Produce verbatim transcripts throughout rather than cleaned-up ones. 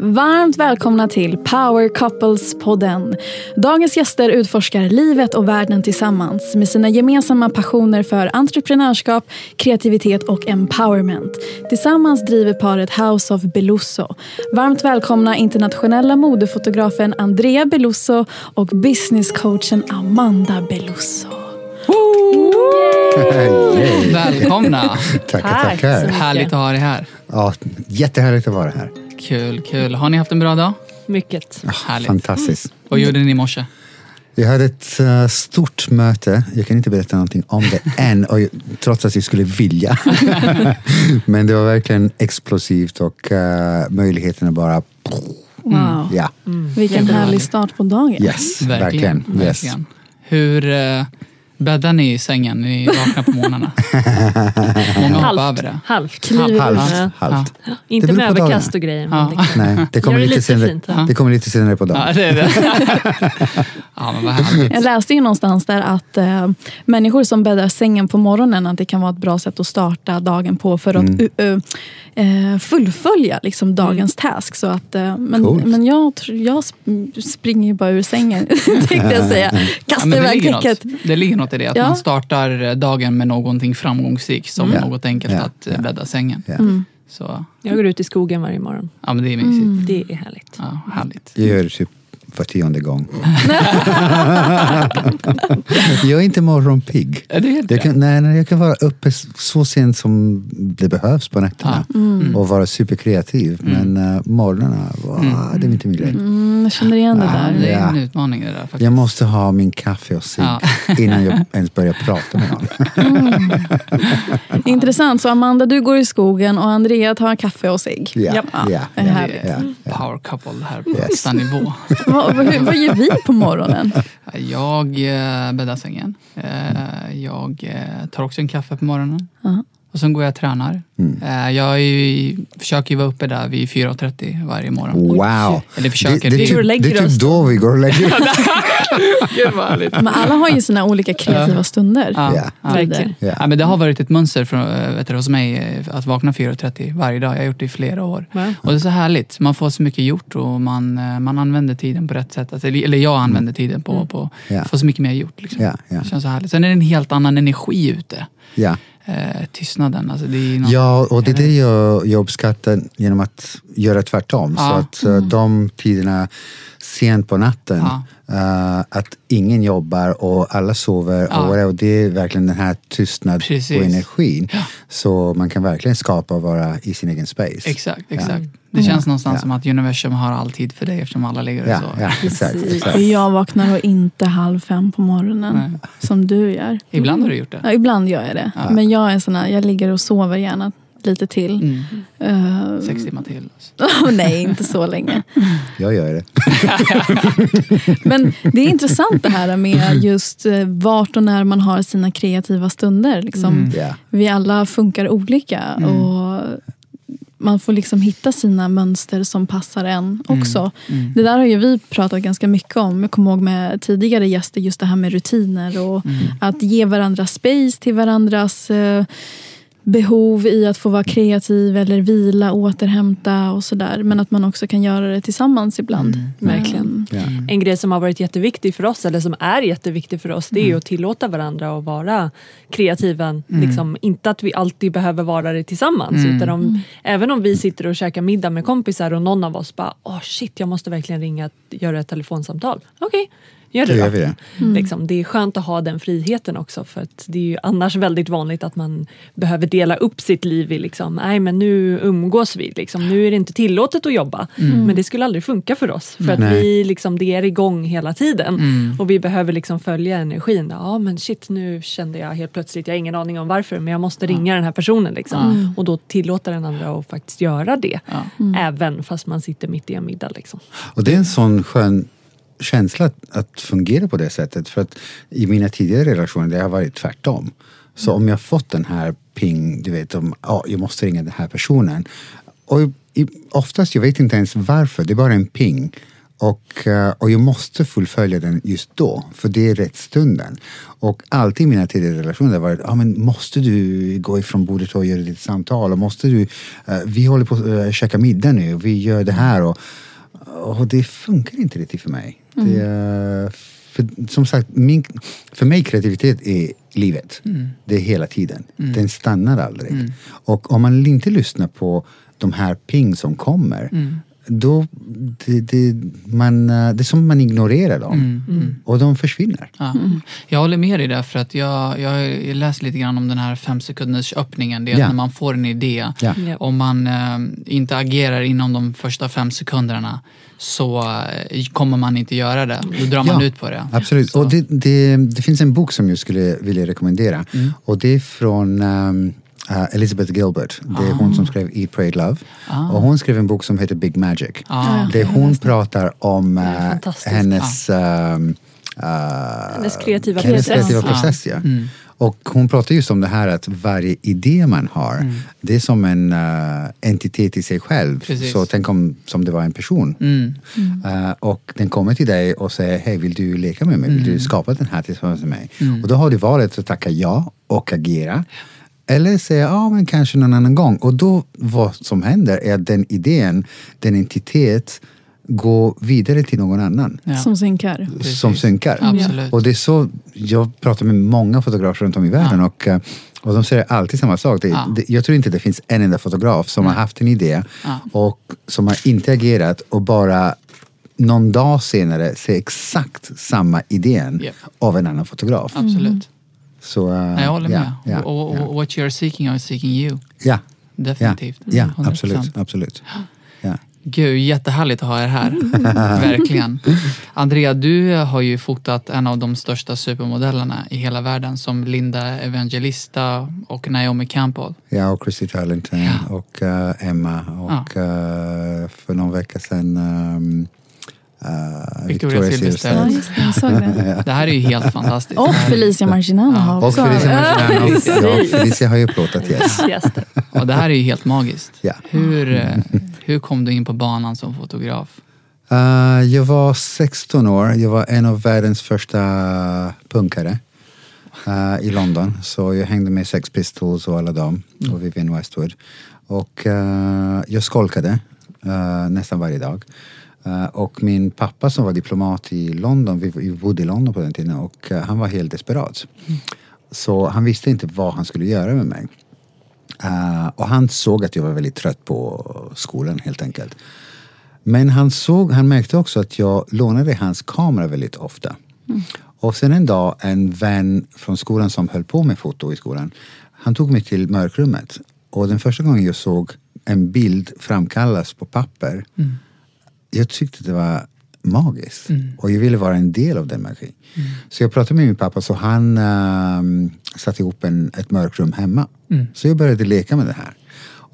Varmt välkomna till Power Couples podden. Dagens gäster utforskar livet och världen tillsammans med sina gemensamma passioner för entreprenörskap, kreativitet och empowerment. Tillsammans driver paret House of Belluso. Varmt välkomna internationella modefotografen Andrea Belluso och businesscoachen Amanda Belluso. Yay! Välkomna. Tackar, tackar. Härligt att ha dig här. Ja, jättehärligt att vara här. Kul, kul. Har ni haft en bra dag? Mycket. Ja, härligt. Fantastiskt. Mm. Vad gjorde ni i morse? Vi hade ett uh, stort möte. Jag kan inte berätta någonting om det än, och jag, trots att jag skulle vilja. Men det var verkligen explosivt och uh, möjligheterna bara... Wow. Mm. Ja. Mm. Vilken härlig start på dagen. Yes, verkligen. verkligen. Yes. Hur... Uh, Bäddar ni i sängen? Ni vaknar på morgnarna. Många hoppar över det. Halvt. Halvt. halvt, halvt. Ja. Inte med överkast och grejer. Ja. Nej, det kommer, det lite senare, fint, ja. det kommer lite senare på dagen. Ja, det är det. Ja, men vad härligt. Jag läste ju någonstans där att äh, människor som bäddar sängen på morgonen, att det kan vara ett bra sätt att starta dagen på för att mm. uh, uh, uh, fullfölja liksom dagens mm. task. Så att, uh, men cool. men jag, jag springer ju bara ur sängen, tänkte jag säga. Kastar ja, iväg täcket. Det ligger något. Är det, att ja. man startar dagen med någonting framgångsrikt som mm. något enkelt yeah. att yeah. bädda sängen. Yeah. Mm. Så. Jag går ut i skogen varje morgon. Ja, men det är mysigt. Mm. Det är härligt. Ja, härligt. Jag gör det typ för tionde gång. Jag är inte morgonpigg. Är det jag, kan, nej, nej, jag kan vara uppe så sent som det behövs på nätterna. Ah. Mm. Och vara superkreativ. Mm. Men uh, morgonerna, wow, mm. det är inte min grej. Mm, jag känner igen det där. Ah, det är ja. en utmaning det där faktiskt. Jag måste ha min kaffe och cigg ah. innan jag ens börjar prata med någon. Mm. Intressant. Så Amanda, du går i skogen och Andrea tar kaffe och cigg. Ja, ja. ja. ja. ja. ja. ja. ja. Power couple här på yes. nästa nivå. vad, vad, vad gör vi på morgonen? Jag eh, bäddar sängen. Eh, jag eh, tar också en kaffe på morgonen. Uh-huh. Och sen går jag och tränar. Mm. Eh, jag ju, försöker ju vara uppe där vid fyra och trettio varje morgon. Wow! Eller försöker. Det, det, det, det, det är typ då vi går och lägger oss. Men alla har ju sina olika kreativa stunder. Ja, yeah. ja, verkligen. Yeah. Ja, men det har varit ett mönster för, vet du, hos mig att vakna fyra och trettio varje dag. Jag har gjort det i flera år. Mm. Och det är så härligt. Man får så mycket gjort och man, man använder tiden på rätt sätt. Alltså, eller jag använder tiden på att mm. yeah. få så mycket mer gjort. Liksom. Yeah, yeah. Det känns så härligt. Sen är det en helt annan energi ute. Ja. Yeah. tystnaden. Alltså det är något, ja, och det är det jag, jag uppskattar genom att göra tvärtom. Ja. Så att mm. de tiderna sent på natten ja. uh, att ingen jobbar och alla sover ja. och, och det är verkligen den här tystnad Precis. och energin. Ja. Så man kan verkligen skapa och vara i sin egen space. Exakt, exakt. Ja. Det känns ja. någonstans ja. som att universum har alltid för dig eftersom alla ligger och ja, så. Ja, exakt, exakt. Jag vaknar och inte halv fem på morgonen Nej. som du gör. Ibland har du gjort det. Ja, ibland gör jag det. Ja. Men jag är sån här, jag ligger och sover gärna lite till. Mm. Uh, Sex timmar till. Oh, nej, inte så länge. Jag gör det. Men det är intressant det här med just vart och när man har sina kreativa stunder. Liksom. Mm. Yeah. Vi alla funkar olika mm. och man får liksom hitta sina mönster som passar en också. Mm. Mm. Det där har ju vi pratat ganska mycket om. Jag kommer ihåg med tidigare gäster just det här med rutiner och mm. att ge varandra space till varandras eh, behov i att få vara kreativ eller vila, återhämta och sådär. Men att man också kan göra det tillsammans ibland. Mm. Verkligen. Ja. En grej som har varit jätteviktig för oss, eller som är jätteviktig för oss, det är ju mm. att tillåta varandra att vara kreativa. Mm. Liksom, inte att vi alltid behöver vara det tillsammans. Mm. Utan om, mm. även om vi sitter och käkar middag med kompisar och någon av oss bara, åh oh shit, jag måste verkligen ringa och göra ett telefonsamtal. Okej. Okay. Gör det, det. Mm. Liksom, det är skönt att ha den friheten också, för att det är ju annars väldigt vanligt att man behöver dela upp sitt liv i liksom, nej men nu umgås vi liksom, nu är det inte tillåtet att jobba mm. men det skulle aldrig funka för oss, för att nej. vi liksom, det är igång hela tiden mm. och vi behöver liksom följa energin. Ja men shit, nu kände jag helt plötsligt, jag har ingen aning om varför, men jag måste ringa ja. den här personen liksom. mm. Och då tillåter den andra att faktiskt göra det ja. mm. även fast man sitter mitt i en middag liksom. Och det är en sån skön känsla att, att fungera på det sättet, för att i mina tidigare relationer det har varit tvärtom. Så om jag fått den här ping, du vet, om ja, jag måste ringa den här personen, och i, oftast jag vet inte ens varför, det är bara en ping och, och jag måste fullfölja den just då, för det är rätt stunden. Och alltid i mina tidigare relationer har varit, ja ah, men måste du gå ifrån bordet och göra ditt samtal, och måste du, uh, vi håller på att uh, käka middag nu och vi gör det här, och Och det funkar inte riktigt för mig. Mm. Det, för, som sagt, min, för mig kreativitet är livet. Mm. Det är hela tiden. Mm. Den stannar aldrig. Mm. Och om man inte lyssnar på de här ping som kommer, mm. då det, det, man, det är som man ignorerar dem. Mm. Mm. Och de försvinner. Ja. Mm. Jag håller med dig där, för att jag, jag läser lite grann om den här fem sekunders öppningen. Det är ja. när man får en idé ja. och man äh, inte agerar inom de första fem sekunderna, så kommer man inte göra det. Då drar man ja, ut på det. Absolut. Så. Och det, det, det finns en bok som jag skulle vilja rekommendera. Mm. Och det är från um, uh, Elizabeth Gilbert. Det är ah. hon som skrev Eat, Pray, Love. Ah. Och hon skrev en bok som heter Big Magic. Ah. Där hon pratar om uh, hennes, ah. um, uh, hennes kreativa hennes process. Kreativa process ah. ja. mm. Och hon pratar just om det här att varje idé man har, mm. det är som en uh, entitet i sig själv. Precis. Så tänk om som det var en person. Mm. Mm. Uh, och den kommer till dig och säger, hej, vill du leka med mig? Mm. Vill du skapa den här tillsammans med mig? Mm. Och då har du valet att tacka ja och agera. Eller säga, ja men kanske någon annan gång. Och då vad som händer är att den idén, den entitet, gå vidare till någon annan. Ja. Som synkar. Precis. Som synkar. Absolut. Och det är så, jag pratar med många fotografer runt om i världen ja. och, och de säger alltid samma sak. Det, ja. det, jag tror inte det finns en enda fotograf som ja. har haft en idé ja. och som har inte agerat och bara någon dag senare ser exakt samma idén yep. av en annan fotograf. Absolut. Mm. Så, uh, Nej, jag håller yeah, med. Yeah, och, och, yeah. What you're seeking is seeking you. Ja. Definitivt. Ja, yeah, yeah, absolut. absolut. Yeah. Gud, jättehärligt att ha er här. Verkligen. Andrea, du har ju fotat en av de största supermodellerna i hela världen, som Linda Evangelista och Naomi Campbell. Ja, och Chrissy Turlington ja. och uh, Emma. Och ja. uh, för någon vecka sedan um, uh, Victoria Silvestre. Ja, just det. Jag såg det. Det här är ju helt fantastiskt. Och Felicia Marginal ja. har också. Och Felicia Marginal också. Ja, Felicia har ju plåtat, yes. yes. Och det här är ju helt magiskt. Ja. Hur... Uh, Hur kom du in på banan som fotograf? Uh, jag var sexton år. Jag var en av världens första punkare uh, i London. Så jag hängde med Sex Pistols och alla dem. Mm. Och Vivienne Westwood. Och uh, jag skolkade uh, nästan varje dag. Uh, och min pappa som var diplomat i London, vi bodde i London på den tiden. Och uh, han var helt desperat. Mm. Så han visste inte vad han skulle göra med mig. Uh, och han såg att jag var väldigt trött på skolan helt enkelt. Men han, såg, han märkte också att jag lånade hans kamera väldigt ofta. Mm. Och sen en dag, en vän från skolan som höll på med foto i skolan, han tog mig till mörkrummet. Och den första gången jag såg en bild framkallas på papper, mm. jag tyckte det var magiskt. Mm. Och jag ville vara en del av den magin. Mm. Så jag pratade med min pappa, så han uh, satte ihop en, ett mörkrum hemma. Mm. Så jag började leka med det här.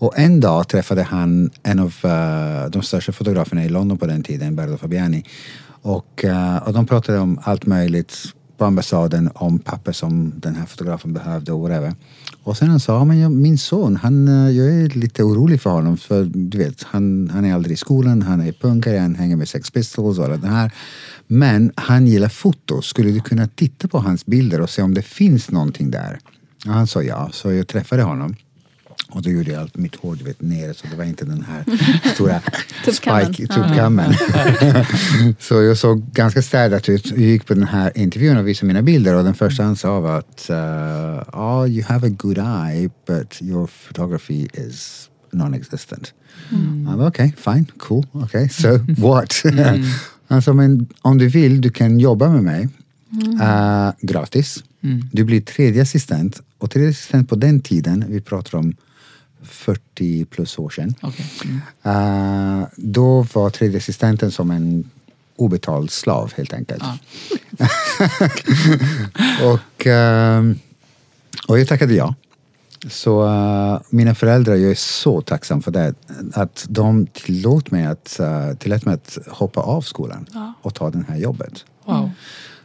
Och en dag träffade han en av uh, de största fotograferna i London på den tiden, Berdo Fabiani. Och, uh, och de pratade om allt möjligt på ambassaden, om papper som den här fotografen behövde och whatever. Och sen han sa, men jag, min son, han, jag är lite orolig för honom. För du vet, han, han är aldrig i skolan, han är punkare, han hänger med Sex Pistols och alla det här. Men han gillar foto. Skulle du kunna titta på hans bilder och se om det finns någonting där? Och han sa ja, så jag träffade honom. Och då gjorde jag allt mitt hår, du vet, nere. Så det var inte den här stora tuppkammen. Så jag såg ganska städat ut. Jag gick på den här intervjun och visade mina bilder. Och den första han sa var att uh, oh, you have a good eye, but your photography is non-existent. Mm. Jag var okej, okay, fine, cool, okej, okay, so what? Mm. Han sa, men om du vill, du kan jobba med mig. Mm. Uh, gratis. Mm. Du blir tredje assistent. Och tredje assistent på den tiden, vi pratar om fyrtio plus år sedan. Okay. Mm. Uh, då var tredje assistenten som en obetald slav helt enkelt. Ah. och, uh, och jag tackade ja. Så uh, mina föräldrar, jag är så tacksam för det. Att de tillåt mig att, uh, tillät mig att hoppa av skolan ah. och ta det här jobbet. Wow.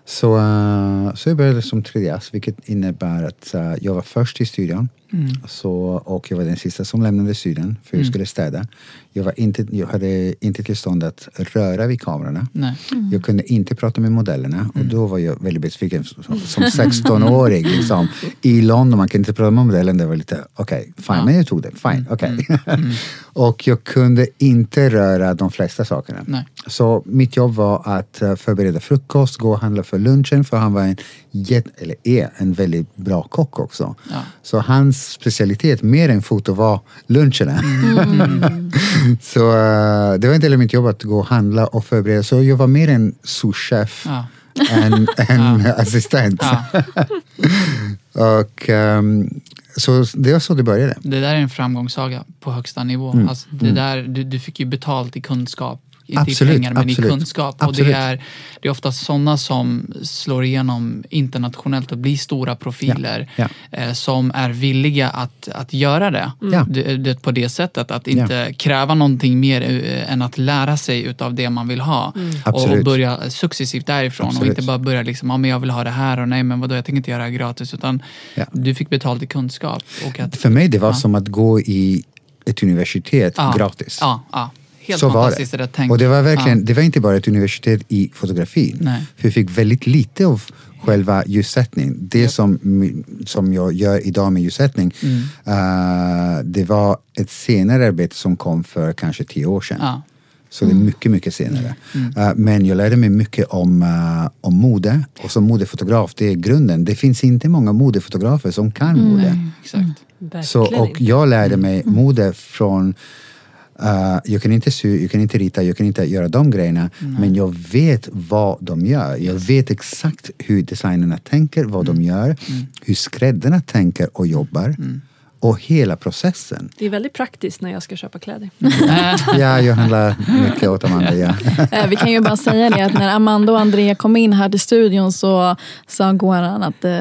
Så, uh, så jag började som tredje ass, vilket innebär att uh, jag var först i studion. Mm. Så, och jag var den sista som lämnade studien, för jag mm. skulle städa. Jag, var inte, jag hade inte tillstånd att röra vid kamerorna. Nej. Mm. Jag kunde inte prata med modellerna. Mm. Och då var jag väldigt besviken som, som sexton-årig. Liksom. I London, man kunde inte prata med modellen. Det var lite, okej, okay, fine, ja. Men jag tog det. Fine, okej. Okay. Mm. Mm. Och jag kunde inte röra de flesta sakerna. Nej. Så mitt jobb var att förbereda frukost, gå och handla för lunchen. För han var en, eller är en väldigt bra kock också. Ja. Så han specialitet mer än foto var luncherna. Mm. Så uh, det var inte hela mitt jobb att gå och handla och förbereda. Så jag var mer en souschef ja. än en ja. assistent. Ja. och um, så det var så det började. Det där är en framgångssaga på högsta nivå. Mm. Alltså, det där, du, du fick ju betalt i kunskap. Inte absolut, i pengar, men absolut. I kunskap. Absolut. Och det är, det är ofta sådana som slår igenom internationellt och blir stora profiler ja, ja. Eh, som är villiga att, att göra det. Mm. Det, det på det sättet. Att inte ja. kräva någonting mer än att lära sig utav det man vill ha. Mm. Och, och börja successivt därifrån. Absolut. Och inte bara börja liksom, ja men jag vill ha det här och nej men vadå, jag tänker inte göra det gratis. Utan ja. du fick betalt i kunskap. Och att, för mig det var ja. som att gå i ett universitet ja. gratis. Ja, ja. Helt så var det. Det jag och det var verkligen, ja. det var inte bara ett universitet i fotografin. Nej. För jag fick väldigt lite av själva ljussättning. Det yep. som, som jag gör idag med ljussättning, mm. uh, det var ett senare arbete som kom för kanske tio år sedan. Ja. Så mm. det är mycket, mycket senare. Mm. Uh, men jag lärde mig mycket om, uh, om mode. Och som modefotograf, det är grunden. Det finns inte många modefotografer som kan mm. mode. Nej, exakt. Mm. Så, och jag lärde mig mm. mode från... Uh, jag kan inte sy, jag kan inte rita, jag kan inte göra de grejerna. Mm. Men jag vet vad de gör. Jag yes. vet exakt hur designerna tänker, vad mm. de gör. Mm. Hur skräddarna tänker och jobbar. Mm. Och hela processen. Det är väldigt praktiskt när jag ska köpa kläder. Ja, jag handlar mycket åt Amanda. Ja. Vi kan ju bara säga det att när Amanda och Andrea kom in här till studion så sa Goran att eh,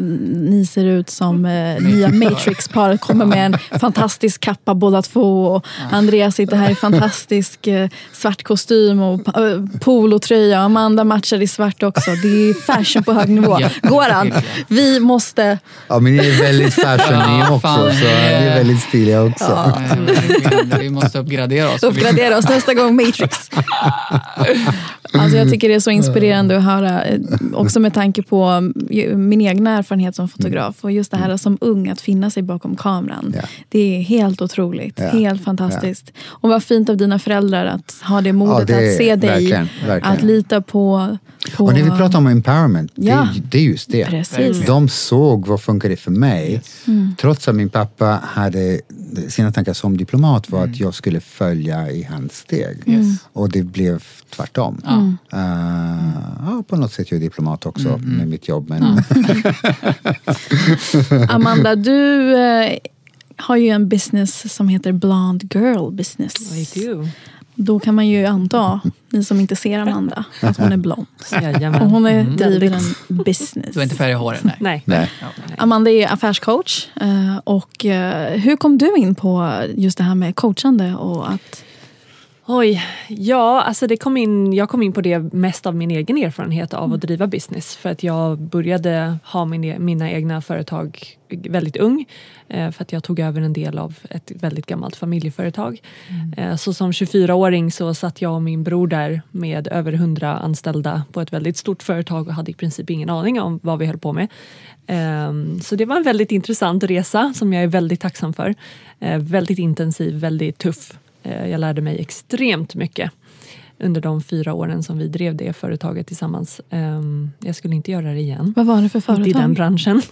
ni ser ut som eh, nya Matrix-par. Kommer med en fantastisk kappa båda två. Och Andrea sitter här i fantastisk eh, svart kostym och eh, polotröja. Amanda matchar i svart också. Det är fashion på hög nivå. Goran, vi måste... Ja, men det är väldigt fashion ni också. Så vi är väldigt stiliga också. Ja. Vi måste uppgradera oss. Uppgradera oss nästa gång Matrix. Alltså jag tycker det är så inspirerande att höra. Också med tanke på min egen erfarenhet som fotograf. Och just det här som ung att finna sig bakom kameran. Ja. Det är helt otroligt. Ja. Helt fantastiskt. Ja. Och vad fint av dina föräldrar att ha det modet ja, det är, att se dig. Verkligen, verkligen. Att lita på... på... Och när vi pratar om empowerment. Ja. Det, det är just det. Precis. De såg vad funkar det för mig. Yes. Mm. Trots att min pappa hade sina tankar som diplomat var mm. att jag skulle följa i hans steg. Yes. Och det blev tvärtom. Ja. Mm. Uh, ja, på något sätt jag är diplomat också mm, mm. med mitt jobb. Men... Mm. Amanda, du eh, har ju en business som heter Blond Girl Business. I do. Då kan man ju anta, ni som inte ser Amanda, att hon är blond. Jajamän. Och hon är, mm. driver en business. Du är inte färg i håret, nej. nej. nej. Amanda är affärscoach. Och hur kom du in på just det här med coachande och att... Oj, ja, alltså det kom in, jag kom in på det mest av min egen erfarenhet av att driva business. För att jag började ha min, mina egna företag väldigt ung. För att jag tog över en del av ett väldigt gammalt familjeföretag. Mm. Så som tjugofyraåring så satt jag och min bror där med över hundra anställda på ett väldigt stort företag. Och hade i princip ingen aning om vad vi höll på med. Så det var en väldigt intressant resa som jag är väldigt tacksam för. Väldigt intensiv, väldigt tuff. Jag lärde mig extremt mycket under de fyra åren som vi drev det företaget tillsammans. Jag skulle inte göra det igen. Vad var det för företag? Inte i den branschen.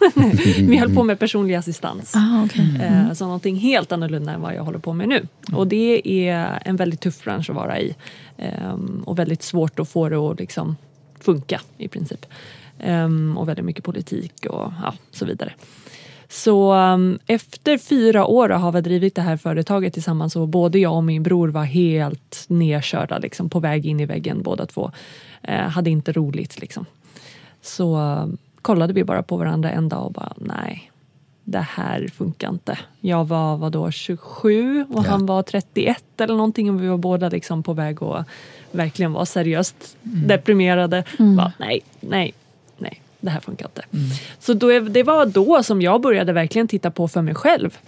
Vi höll på med personlig assistans. Ah, okay. Mm. Så någonting helt annorlunda än vad jag håller på med nu. Och det är en väldigt tuff bransch att vara i. Och väldigt svårt att få det att liksom funka i princip. Och väldigt mycket politik och ja, så vidare. Så um, efter fyra år har vi drivit det här företaget tillsammans, så både jag och min bror var helt nedkörda liksom, på väg in i väggen båda två. Eh, hade inte roligt liksom. Så um, kollade vi bara på varandra en dag och bara nej, det här funkar inte. Jag var, var då tjugosju och ja. Han var trettioett eller någonting, och vi var båda liksom, på väg att verkligen vara seriöst mm. deprimerade. Mm. Bara, nej, nej. Det här funkar inte. Mm. Så då, det var då som jag började verkligen titta på för mig själv.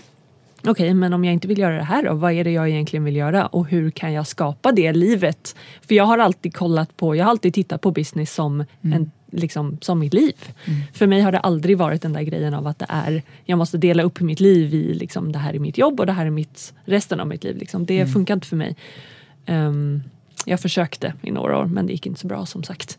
Okej, okay, men om jag inte vill göra det här då? Vad är det jag egentligen vill göra? Och hur kan jag skapa det livet? För jag har alltid kollat på, jag har alltid tittat på business som, mm. en, liksom, som mitt liv. Mm. För mig har det aldrig varit den där grejen av att det är, jag måste dela upp mitt liv i liksom, det här är mitt jobb och det här är mitt, resten av mitt liv. Liksom. Det mm. funkar inte för mig. Um, Jag försökte i några år, men det gick inte så bra som sagt.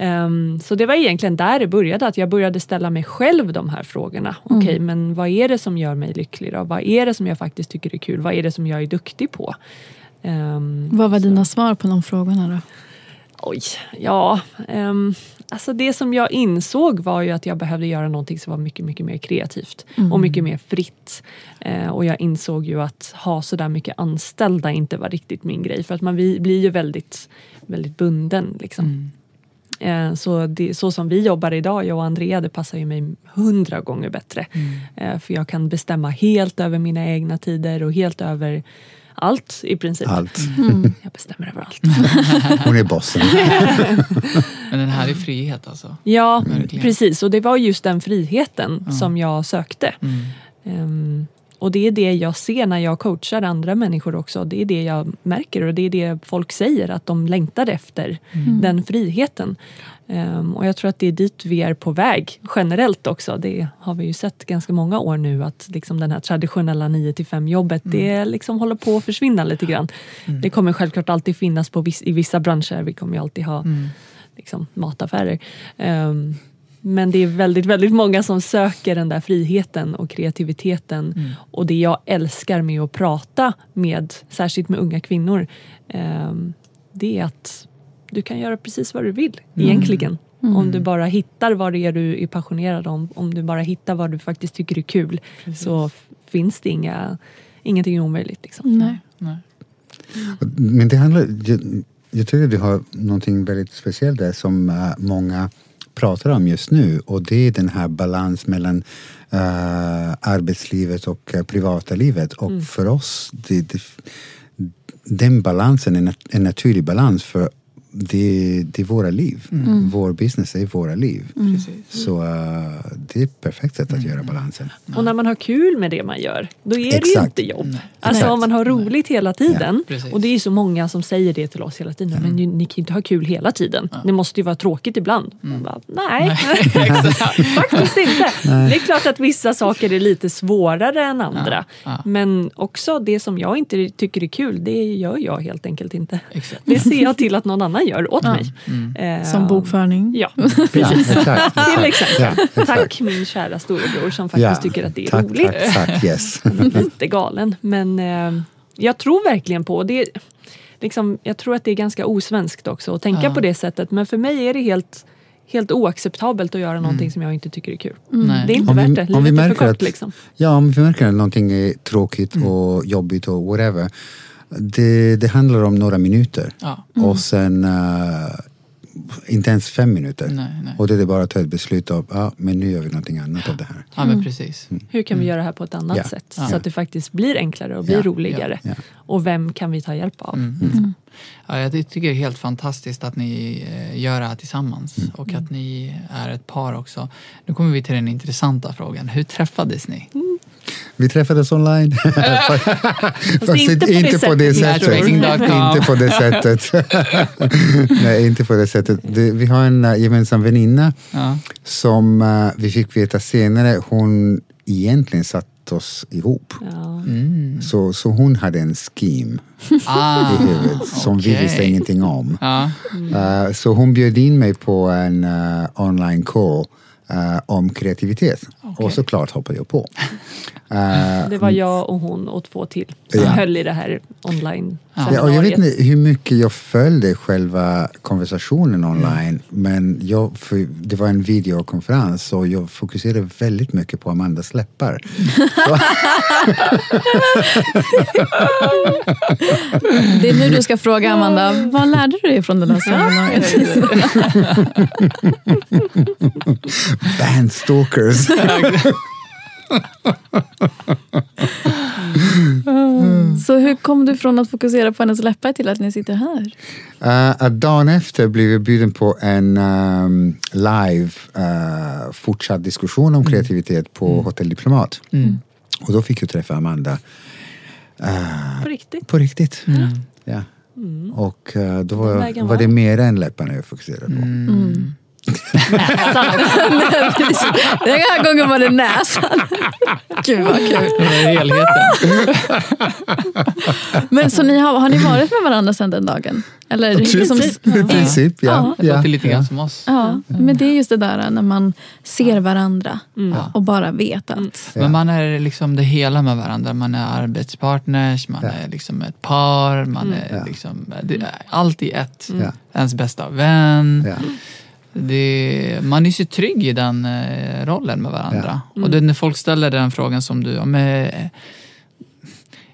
Um, så det var egentligen där det började, att jag började ställa mig själv de här frågorna. Mm. Okej, men vad är det som gör mig lycklig då? Vad är det som jag faktiskt tycker är kul? Vad är det som jag är duktig på? Um, vad var så. dina svar på de frågorna då? Oj, ja. Um, alltså det som jag insåg var ju att jag behövde göra någonting som var mycket, mycket mer kreativt. Mm. Och mycket mer fritt. Uh, och jag insåg ju att ha sådär mycket anställda inte var riktigt min grej. För att man blir ju väldigt, väldigt bunden liksom. Mm. Uh, så, det, så som vi jobbar idag, jag och Andrea, det passar ju mig hundra gånger bättre. Mm. Uh, för jag kan bestämma helt över mina egna tider och helt över... Allt i princip. Allt. Mm. Jag bestämmer över allt. Hon är bossen. Men den här är frihet alltså. Ja, verkligen. Precis. Och det var just den friheten mm. som jag sökte. Mm. Um, och det är det jag ser när jag coachar andra människor också. Det är det jag märker och det är det folk säger. Att de längtar efter mm. den friheten. Um, och jag tror att det är dit vi är på väg generellt också. Det har vi ju sett ganska många år nu, att liksom den här traditionella nio till fem jobbet mm. det liksom håller på att försvinna lite grann. Mm. Det kommer självklart alltid finnas på viss, i vissa branscher. Vi kommer ju alltid ha mm. liksom, mataffärer. Um, men det är väldigt, väldigt många som söker den där friheten och kreativiteten. Mm. Och det jag älskar med att prata med, särskilt med unga kvinnor, um, det är att du kan göra precis vad du vill mm. egentligen. Mm. Om du bara hittar vad det är du är passionerad om. Om du bara hittar vad du faktiskt tycker är kul. Precis. Så finns det inga, ingenting omöjligt. Liksom. Nej. Nej. Men det handlar... Jag, jag tycker att du har någonting väldigt speciellt där som uh, många pratar om just nu. Och det är den här balans mellan uh, arbetslivet och uh, privata livet. Och mm. för oss, det, det, den balansen är en, en naturlig balans för Det, det är våra liv. Mm. Vår business är våra liv. Mm. Så uh, det är ett perfekt sätt att mm. göra balansen. Och när man har kul med det man gör, då är Exakt. det ju inte jobb. Mm. Alltså Exakt. om man har roligt mm. hela tiden. Ja. Och det är så många som säger det till oss hela tiden. Mm. Men ni, ni kan ju inte ha kul hela tiden. Mm. Det måste ju vara tråkigt ibland. Mm. Bara, nej, faktiskt inte. Nej. Det är klart att vissa saker är lite svårare än andra. Ja. Ja. Men också det som jag inte tycker är kul, det gör jag helt enkelt inte. Exakt. Det ser jag till att någon annan gör åt ja. mig. Mm. Som bokförning. Ja, precis. Ja, exakt, exakt. Till exempel. Ja, exakt. Tack min kära storebror som faktiskt ja, tycker att det är tack, roligt. Tack, tack, yes. Lite galen. Men eh, jag tror verkligen på det. Liksom, jag tror att det är ganska osvenskt också att tänka ja. på det sättet. Men för mig är det helt, helt oacceptabelt att göra mm. någonting som jag inte tycker är kul. Mm. Det är inte vi, värt det. Livet är för kort, att, liksom. Ja, om vi märker att någonting är tråkigt mm. och jobbigt och whatever. Det, det handlar om några minuter. Ja. Mm. Och sen uh, inte ens fem minuter. Nej, nej. Och det är bara att ta ett beslut av, ja, ah, men nu gör vi någonting annat av det här. Ja, men precis. Mm. Hur kan vi göra det här på ett annat ja. sätt? Ja. Så att det faktiskt blir enklare och blir ja. roligare. Ja. Ja. Och vem kan vi ta hjälp av? Mm. Mm. Mm. Ja, jag tycker det är helt fantastiskt att ni gör det här tillsammans. Mm. Och att ni är ett par också. Nu kommer vi till den intressanta frågan. Hur träffades ni? Mm. Vi träffades online. Fast inte, inte på det sättet. Inte på det sättet. Nej, inte på det sättet. Vi har en gemensam väninna ja. som vi fick veta senare. Hon egentligen satt oss ihop. Ja. Mm. Så, så hon hade en scheme ah, i huvudet som okay. vi visste ingenting om. Ja. Mm. Så hon bjöd in mig på en online call. Uh, om kreativitet. Okay. Och såklart hoppade jag på. Uh, det var jag och hon och två till som ja. höll i det här online. Ja, och jag vet inte hur mycket jag följde själva konversationen online. Mm. Men jag, det var en videokonferens och jag fokuserade väldigt mycket på Amandas läppar. Det är nu du ska fråga Amanda, vad lärde du dig från den här seminariet? Bandstalkers. Mm. Så hur kom du från att fokusera på hennes läppar till att ni sitter här? Uh, dagen efter blev jag bjuden på en um, live uh, fortsatt diskussion om kreativitet på mm. Hotell Diplomat. Mm. Och då fick jag träffa Amanda. Uh, på riktigt? På riktigt, mm. ja. Mm. Och uh, då var, var det mer än läpparna jag fokuserade på. Mm. Mm. Näsan också. Den här gången var det näsan. Gud vad kul. Det är helheten. Men så ni har, har ni varit med varandra sedan den dagen? Eller liksom, i princip, ja. ja. ja. Det låter lite grann som oss. Ja, men det är just det där när man ser varandra mm. och bara vet att... Ja. Men man är liksom det hela med varandra. Man är arbetspartners, man ja. är liksom ett par, man är ja. liksom... Allt i ett. Mm. Ens bästa vän. Ja. Det, man är ju trygg i den rollen med varandra. Ja. Mm. Och det, när folk ställer den frågan som du... Är,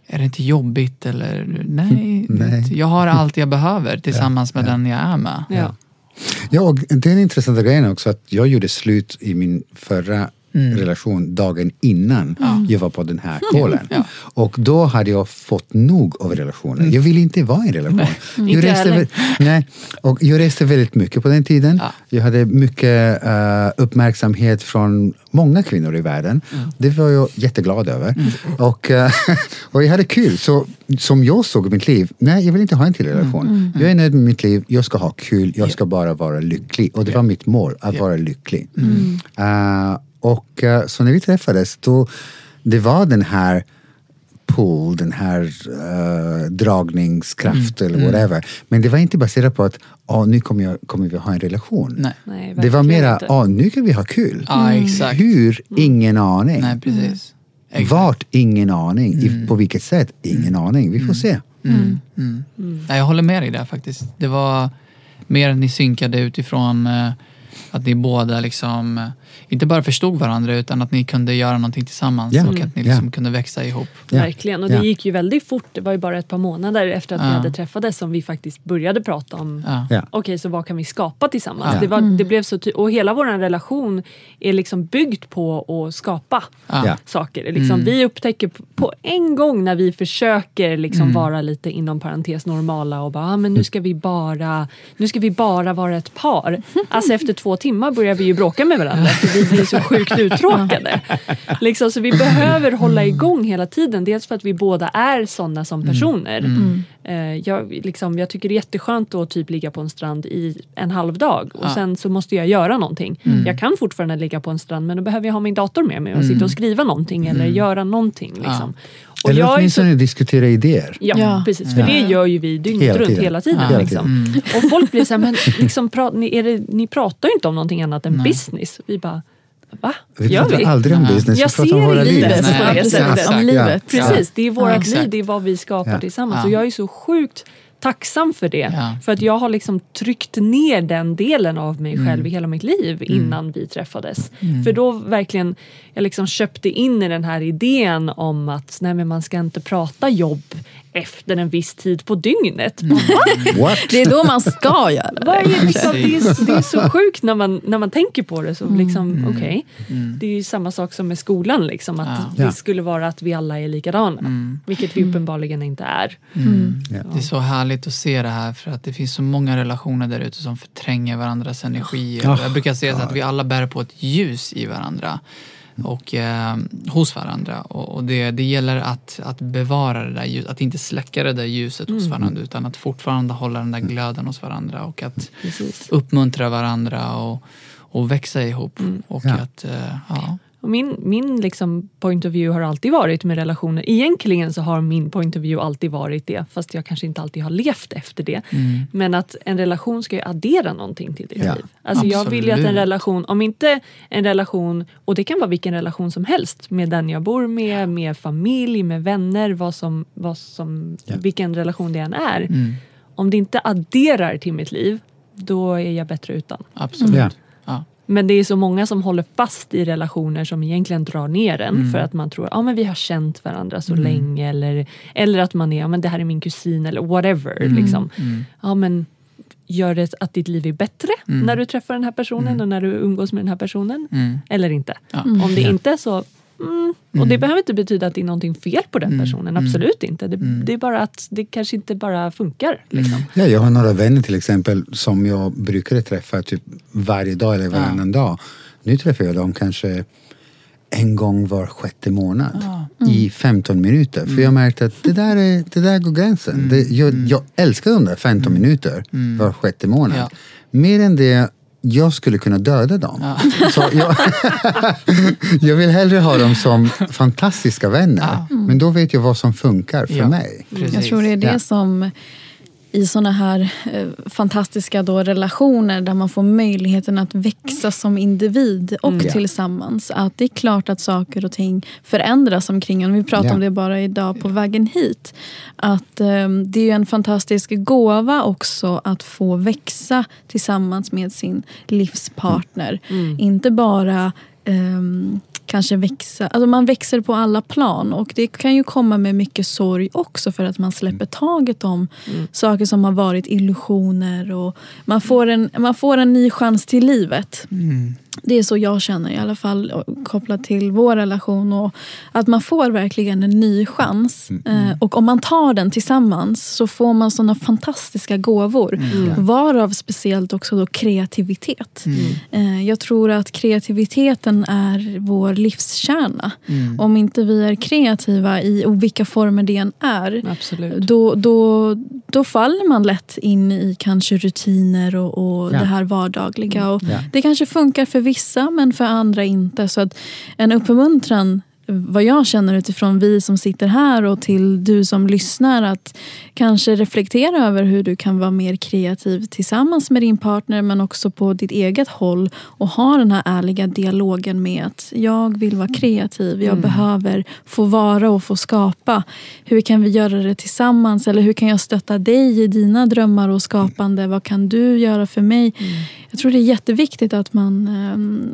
är det inte jobbigt? Eller, nej, nej. Jag har allt jag behöver tillsammans ja, med ja. den jag är med. Ja, ja, och det är en intressant grej också att jag gjorde slut i min förra mm. relation dagen innan mm. jag var på den här kollen. Ja. Och då hade jag fått nog av relationen. Mm. Jag ville inte vara i en relation. Mm. Jag, reste vä- nej. Och jag reste väldigt mycket på den tiden. Ja. Jag hade mycket uh, uppmärksamhet från många kvinnor i världen. Mm. Det var jag jätteglad över. Mm. Och, uh, och jag hade kul. Så som jag såg i mitt liv, nej, jag vill inte ha en till relation. Mm. Mm. Jag är nöjd med mitt liv, jag ska ha kul, jag ska bara vara lycklig. Och det var mitt mål, att vara lycklig. Mm. Uh, Och så när vi träffades då, det var den här pull, den här uh, dragningskraft mm. eller whatever. Men det var inte baserat på att ah, nu kommer, jag, kommer vi ha en relation. Nej. Nej, det var mera, ah, nu kan vi ha kul. Ja, exakt. Hur? Ingen aning. Nej, precis. Mm. Vart? Ingen aning. Mm. I, på vilket sätt? Ingen mm. aning. Vi får mm. se. Mm. Mm. Mm. Jag håller med dig där faktiskt. Det var mer att ni synkade utifrån uh, att ni båda liksom inte bara förstod varandra utan att ni kunde göra någonting tillsammans yeah. och att ni liksom yeah. kunde växa ihop. Yeah. Verkligen, och det yeah. gick ju väldigt fort. Det var ju bara ett par månader efter att uh. vi hade träffades som vi faktiskt började prata om uh. yeah. okej, okay, så vad kan vi skapa tillsammans? Yeah. Det var, det blev så ty- och hela vår relation är liksom byggd på att skapa uh. saker. Liksom, mm. vi upptäcker på en gång när vi försöker liksom mm. vara lite inom parentes normala och bara, ah, men nu ska vi bara nu ska vi bara vara ett par. Alltså efter två timmar börjar vi ju bråka med varandra. Vi blir så sjukt uttråkade. Liksom, så vi behöver hålla igång hela tiden. Dels för att vi båda är sådana som personer. Mm. Mm. Jag, liksom, jag tycker det är jätteskönt att typ ligga på en strand i en halv dag. Och ja. sen så måste jag göra någonting. Mm. Jag kan fortfarande ligga på en strand men då behöver jag ha min dator med mig och mm. sitta och skriva någonting eller mm. göra någonting. Liksom. Ja. Och eller jag åtminstone så... diskutera idéer. Ja, ja. precis. För ja. det gör ju vi dygnet hela runt tiden. hela tiden. Ja. Liksom. Mm. Och folk blir så här, men liksom, pra, ni, är det, ni pratar ju inte om någonting annat än Nej. business. Vi bara, va? Vi gör pratar vi? aldrig om Nej. business. Jag ser om våra livet. Livet. Nej, precis. Precis. Om livet. Ja. Precis, det är vårt ja. liv, det är vad vi skapar ja. tillsammans. Ja. Och jag är så sjukt tacksam för det. Ja. För att jag har liksom tryckt ner den delen av mig själv mm. i hela mitt liv innan mm. vi träffades. Mm. För då verkligen, jag liksom köpte in i den här idén om att nej men man ska inte prata jobb efter en viss tid på dygnet. Mm. Det är då man ska göra det. Varje, liksom, det, är, det är så sjukt när man, när man tänker på det. Så liksom, mm. Okay. Mm. Det är ju samma sak som med skolan. Liksom, att ja. Det skulle vara att vi alla är likadana. Mm. Vilket vi uppenbarligen inte är. Mm. Ja. Det är så härligt att se det här. För att det finns så många relationer där ute som förtränger varandras energi. Oh. Jag brukar säga att vi alla bär på ett ljus i varandra. Och eh, hos varandra. Och, och det, det gäller att, att bevara det där ljuset. Att inte släcka det där ljuset mm. hos varandra. Utan att fortfarande hålla den där glöden hos varandra. Och att Precis. uppmuntra varandra. Och, och växa ihop. Mm. Och ja. att, eh, ja. Och min, min liksom point of view har alltid varit med relationer. Egentligen så har min point of view alltid varit det. Fast jag kanske inte alltid har levt efter det. Mm. Men att en relation ska ju addera någonting till ditt ja. liv. Alltså Absolut. jag vill ju att en relation, om inte en relation, och det kan vara vilken relation som helst. Med den jag bor med, med familj, med vänner, vad som, vad som, ja. vilken relation det än är. Mm. Om det inte adderar till mitt liv, då är jag bättre utan. Absolut. Mm. Ja. Men det är så många som håller fast i relationer som egentligen drar ner en. Mm. För att man tror, ja ah, men vi har känt varandra så mm. länge. Eller, eller att man är, ja ah, men det här är min kusin eller whatever. Mm. Liksom. Mm. Ja men gör det att ditt liv är bättre mm. när du träffar den här personen. Mm. Och när du umgås med den här personen. Mm. Eller inte. Ja. Mm. Om det inte är så... Mm. Mm. Och det behöver inte betyda att det är någonting fel på den personen. Mm. Absolut inte. Det, mm. det är bara att det kanske inte bara funkar. Liksom. Ja, jag har några vänner till exempel som jag brukade träffa typ varje dag eller varannan ja. dag. Nu träffar jag dem kanske en gång var sjätte månad ja. mm. i femton minuter. För jag märkte att det där, är, det där går gränsen. Mm. Det, jag, jag älskar de där femton mm. minuter var sjätte månad. Ja. Mer än det... Jag skulle kunna döda dem. Ja. Så jag, jag vill hellre ha dem som fantastiska vänner. Ja. Mm. Men då vet jag vad som funkar för ja. mig. Precis. Jag tror det är det ja. som i såna här eh, fantastiska då, relationer där man får möjligheten att växa som individ och mm. tillsammans. Att det är klart att saker och ting förändras omkring. Vi pratade ja. om det bara idag på vägen hit. Att eh, det är ju en fantastisk gåva också att få växa tillsammans med sin livspartner. Mm. Mm. Inte bara... Eh, kanske växa, alltså man växer på alla plan och det kan ju komma med mycket sorg också för att man släpper taget om mm. saker som har varit illusioner och man får en, man får en ny chans till livet. Mm. Det är så jag känner i alla fall kopplat till vår relation och att man får verkligen en ny chans mm. eh, och om man tar den tillsammans så får man sådana fantastiska gåvor mm. varav speciellt också då kreativitet. Mm. Eh, jag tror att kreativiteten är vår livskärna. Mm. Om inte vi är kreativa i och vilka former det än är då, då, då faller man lätt in i kanske rutiner och, och ja. det här vardagliga och ja. det kanske funkar för vissa men för andra inte. Så att en uppmuntran vad jag känner utifrån vi som sitter här och till du som lyssnar att kanske reflektera över hur du kan vara mer kreativ tillsammans med din partner men också på ditt eget håll och ha den här ärliga dialogen med att jag vill vara kreativ, jag mm. behöver få vara och få skapa. Hur kan vi göra det tillsammans eller hur kan jag stötta dig i dina drömmar och skapande? Vad kan du göra för mig? Mm. Jag tror det är jätteviktigt att man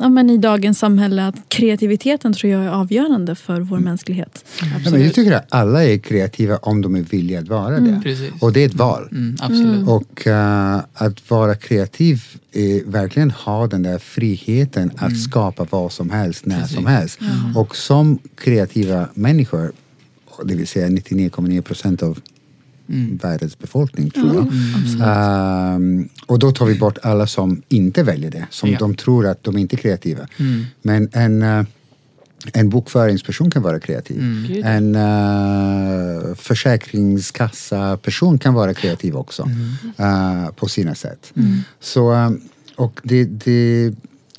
ja, men i dagens samhälle att kreativiteten tror jag är avgörande för vår mm. mänsklighet. Ja, men jag tycker att alla är kreativa om de är villiga att vara mm. det. Precis. Och det är ett val. Mm, absolut. Och uh, att vara kreativ är verkligen ha den där friheten mm. att skapa vad som helst, när Precis. som helst. Mm. Och som kreativa människor, det vill säga nittionio komma nio procent av Mm. världens befolkning tror jag. Mm. Uh, och då tar vi bort alla som inte väljer det. Som ja. de tror att de inte är kreativa. Mm. Men en, uh, en bokföringsperson kan vara kreativ. Mm. En uh, försäkringskassaperson kan vara kreativ också. Mm. Uh, på sina sätt. Mm. Så, um, och det, det,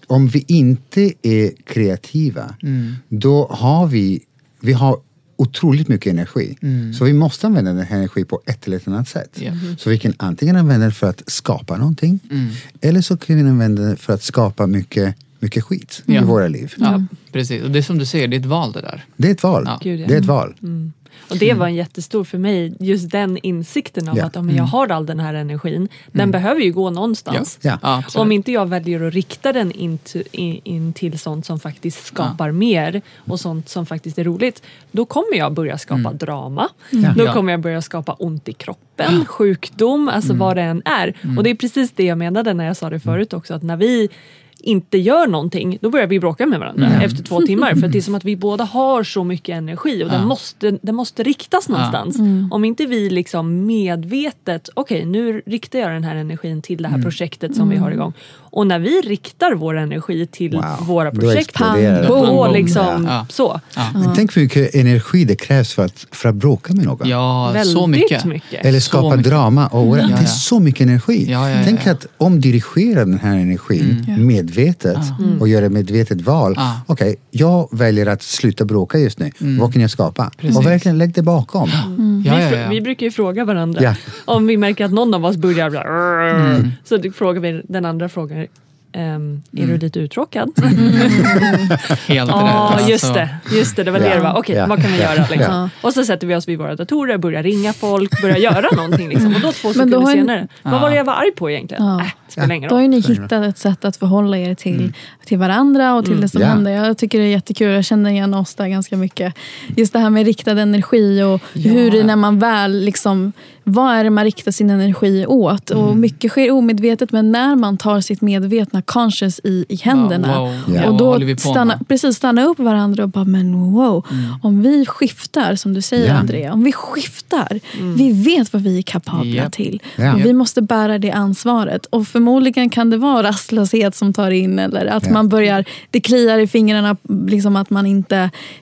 om vi inte är kreativa mm. då har vi vi har otroligt mycket energi. Mm. Så vi måste använda den här energin på ett eller annat sätt. Mm. Så vi kan antingen använda den för att skapa någonting. Mm. Eller så kan vi använda den för att skapa mycket, mycket skit ja. i våra liv. Ja, precis. Och det är som du säger, det är ett val det där. Det är ett val. Ja. Det är ett val. Mm. Och det var en jättestor för mig, just den insikten om yeah. att om jag har all den här energin, mm. den behöver ju gå någonstans. Yeah. Yeah. Ja, om inte jag väljer att rikta den in, to, in, in till sånt som faktiskt skapar yeah. mer och sånt som faktiskt är roligt, då kommer jag börja skapa mm. drama. Yeah. Då kommer jag börja skapa ont i kroppen, yeah. sjukdom, alltså mm. vad det än är. Mm. Och det är precis det jag menade när jag sa det förut också, att när vi inte gör någonting, då börjar vi bråka med varandra mm. efter två timmar. För att det är som att vi båda har så mycket energi och ja. den, måste, den måste riktas någonstans. Ja. Mm. Om inte vi liksom medvetet, okej okay, nu riktar jag den här energin till det här mm. projektet som mm. vi har igång. Och när vi riktar vår energi till wow. våra projekt, på liksom ja. så. Ja. Ja. Tänk hur mycket energi det krävs för att, för att bråka med någon. Ja, väldigt så mycket. mycket. Eller skapa så mycket. drama. Och ja, ja. Det är så mycket energi. Ja, ja, ja. Tänk att omdirigera den här energin mm. med medvetet mm. och göra medvetet val. Ah. Okej, okay, jag väljer att sluta bråka just nu. Mm. Vad kan jag skapa? Precis. Och verkligen lägg det bakom. Mm. Ja, ja, ja. Vi, vi brukar ju fråga varandra. Ja. Om vi märker att någon av oss börjar bla, mm. så frågar vi den andra frågan. Um, är mm. du lite uttråkad? Mm. Helt rätt. Ja, oh, just det. Just det, det var yeah. det det var. Okej, okay, yeah. vad kan vi yeah. göra? Liksom? Yeah. Och så sätter vi oss vid våra datorer, börjar ringa folk, börjar göra någonting. Liksom. Och då två sekunder senare. En... Vad ah. var det jag var arg på egentligen? Ah. Äh, det spelar ingen roll. Då har ju ni hittat ett sätt att förhålla er till, mm. till varandra och till mm. det som yeah. händer. Jag tycker det är jättekul. Jag känner igen oss där ganska mycket. Just det här med riktad energi och ja. hur det när man väl liksom... Vad är det man riktar sin energi åt? Mm. Och mycket sker omedvetet, men när man tar sitt medvetna conscious i, i händerna. Wow, wow, yeah. Och då håller vi på stanna, precis, stanna upp varandra och bara, men wow. Mm. Om vi skiftar, som du säger yeah. Andrea, om vi skiftar. Mm. Vi vet vad vi är kapabla yep. till. Yeah. Och vi måste bära det ansvaret. Och förmodligen kan det vara rastlöshet som tar in, eller att yeah. man börjar, det kliar i fingrarna, liksom att man inte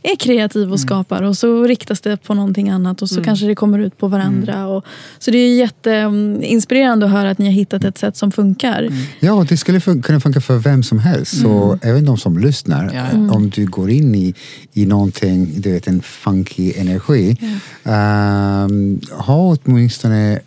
är kreativ och mm. skapar. Och så riktas det på någonting annat och så mm. kanske det kommer ut på varandra mm. och så det är jätteinspirerande att höra att ni har hittat ett sätt som funkar. Mm. Ja, det skulle fun- kunna funka för vem som helst. Mm. Så även de som lyssnar, ja. mm. om du går in i, i någonting, du vet, en funky energi. Yeah. Um, ha åtminstone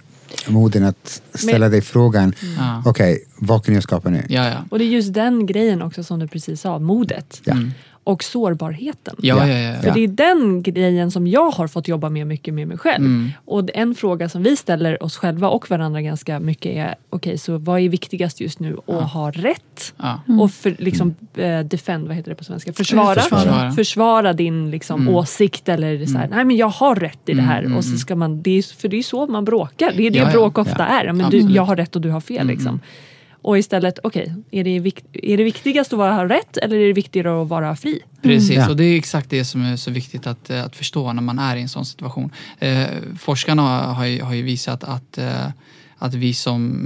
moden att ställa Men, dig frågan, mm. okej, okay, vad kan jag skapa nu? Ja, ja. Och det är just den grejen också som du precis sa, modet. Ja. Mm. Och sårbarheten. Ja, ja, ja. För det är den grejen som jag har fått jobba med mycket med mig själv. Mm. Och en fråga som vi ställer oss själva och varandra ganska mycket är, okej, okay, så vad är viktigast just nu? Att ja. ha rätt. Ja. Mm. Och för, liksom, mm. defend, vad heter det på svenska? Försvara. Försvara, Försvara din liksom, mm. åsikt eller så här, nej men jag har rätt i det här. Mm. Och så ska man, det är, för det är så man bråkar. Det är det ja, ja. bråk ofta ja. är. Men du, jag har rätt och du har fel mm. liksom. Och istället, okej, okay, är, vik- är det viktigast att vara rätt eller är det viktigare att vara fri? Precis, mm. och det är exakt det som är så viktigt att, att förstå när man är i en sån situation. Eh, forskarna har ju, har ju visat att, eh, att vi, som,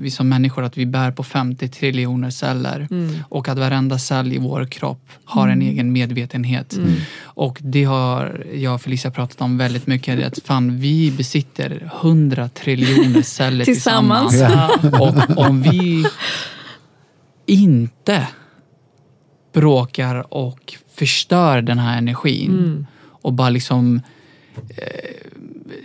vi som människor, att vi bär på femtio triljoner celler. Mm. Och att varenda cell i vår kropp har en mm. egen medvetenhet. Mm. Och det har jag och Felicia pratat om väldigt mycket. Att fan, vi besitter hundra triljoner celler tillsammans. tillsammans. Och om vi inte bråkar och förstör den här energin. Mm. Och bara liksom eh,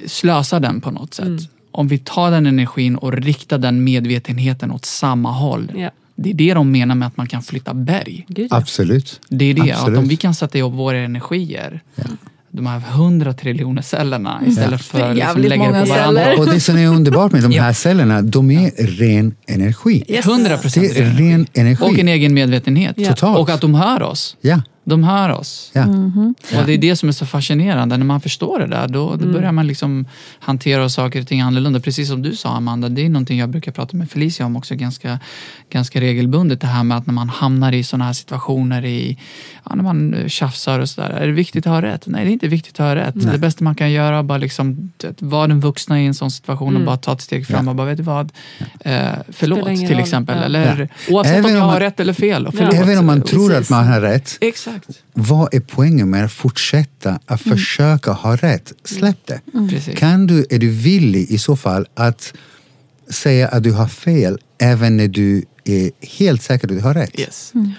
slösar den på något sätt. Mm. Om vi tar den energin och riktar den medvetenheten åt samma håll. Yeah. Det är det de menar med att man kan flytta berg. Gud, ja. Absolut. Det är det. Absolut. Att om vi kan sätta ihop våra energier. Yeah. De här hundra triljoner cellerna istället yeah. för att liksom lägga det på varandra. Och det som är underbart med de här cellerna, de är ren energi. Yes. hundra procent. Det är ren energi. Och en egen medvetenhet. Yeah. Totalt. Och att de hör oss. Ja. Yeah. De hör oss. Ja. Mm-hmm. Och det är det som är så fascinerande. När man förstår det där, då, då mm. börjar man liksom hantera saker och ting annorlunda. Precis som du sa, Amanda, det är någonting jag brukar prata med Felicia om också ganska, ganska regelbundet. Det här med att när man hamnar i sådana här situationer, i, ja, när man tjafsar och sådär. Är det viktigt att ha rätt? Nej, det är inte viktigt att ha rätt. Nej. Det bästa man kan göra är bara liksom, vara den vuxna i en sån situation mm. och bara ta ett steg fram ja. och bara, vet du vad? Ja. Eh, förlåt, till exempel. Ja. Eller, ja. Oavsett även om jag man, har rätt eller fel. Ja. Även om man tror Precis. att man har rätt. Exakt. Vad är poängen med att fortsätta att mm. försöka ha rätt? Släpp det. Mm. Kan du, är du villig i så fall att säga att du har fel även när du är helt säker att du har rätt? Yes. Mm.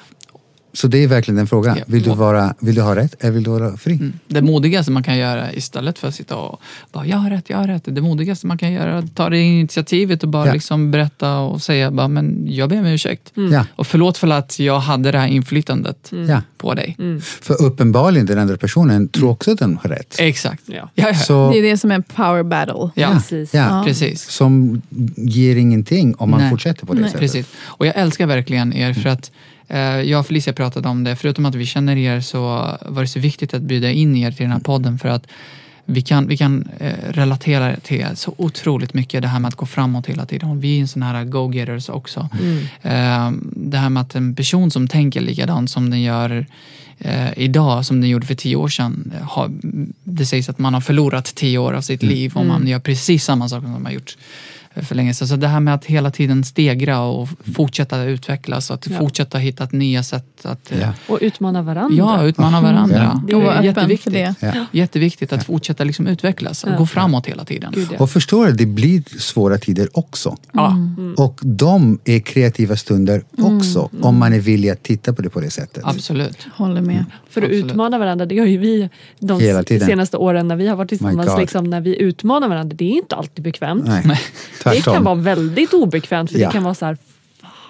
Så det är verkligen en fråga. Ja. Vill du vara, vill du ha rätt eller vill du vara fri? Mm. Det modigaste man kan göra istället för att sitta och bara jag har rätt, jag har rätt. Det modigaste man kan göra är att ta det initiativet och bara ja. liksom berätta och säga bara, men jag ber om ursäkt. Mm. Ja. Och förlåt för att jag hade det här inflytandet mm. på dig. Mm. För uppenbarligen den andra personen tror också att den har rätt. Exakt. Ja. Ja, ja. Så, det är det som är en power battle. Ja. Precis. Ja. Ja. Precis. Som ger ingenting om man Nej. fortsätter på det Nej. sättet. Precis. Och jag älskar verkligen er för att jag och Felicia pratade om det. Förutom att vi känner er så var det så viktigt att bjuda in er till den här podden för att vi kan, vi kan relatera till så otroligt mycket det här med att gå framåt hela tiden. Vi är en sån här go-getters också. Mm. Det här med att en person som tänker likadant som den gör idag som den gjorde för tio år sedan. Det sägs att man har förlorat tio år av sitt liv och man gör precis samma sak som man har gjort för länge sedan. Så det här med att hela tiden stegra och fortsätta utvecklas, att ja. fortsätta hitta ett nya sätt att... Ja. Och utmana varandra. Ja, utmana varandra. Ja. Det är jätteviktigt. Det. Ja. Jätteviktigt att fortsätta liksom utvecklas och ja. gå framåt hela tiden. Gud, ja. Och förstår du, det blir svåra tider också. Mm. Och de är kreativa stunder också, mm. om man är villig att titta på det på det sättet. Absolut. Håller med. Mm. För att Absolut. utmana varandra, det gör ju vi de hela tiden. senaste åren när vi har varit tillsammans, liksom, när vi utmanar varandra, det är inte alltid bekvämt. Nej. Det kan vara väldigt obekvämt för ja. det kan vara så här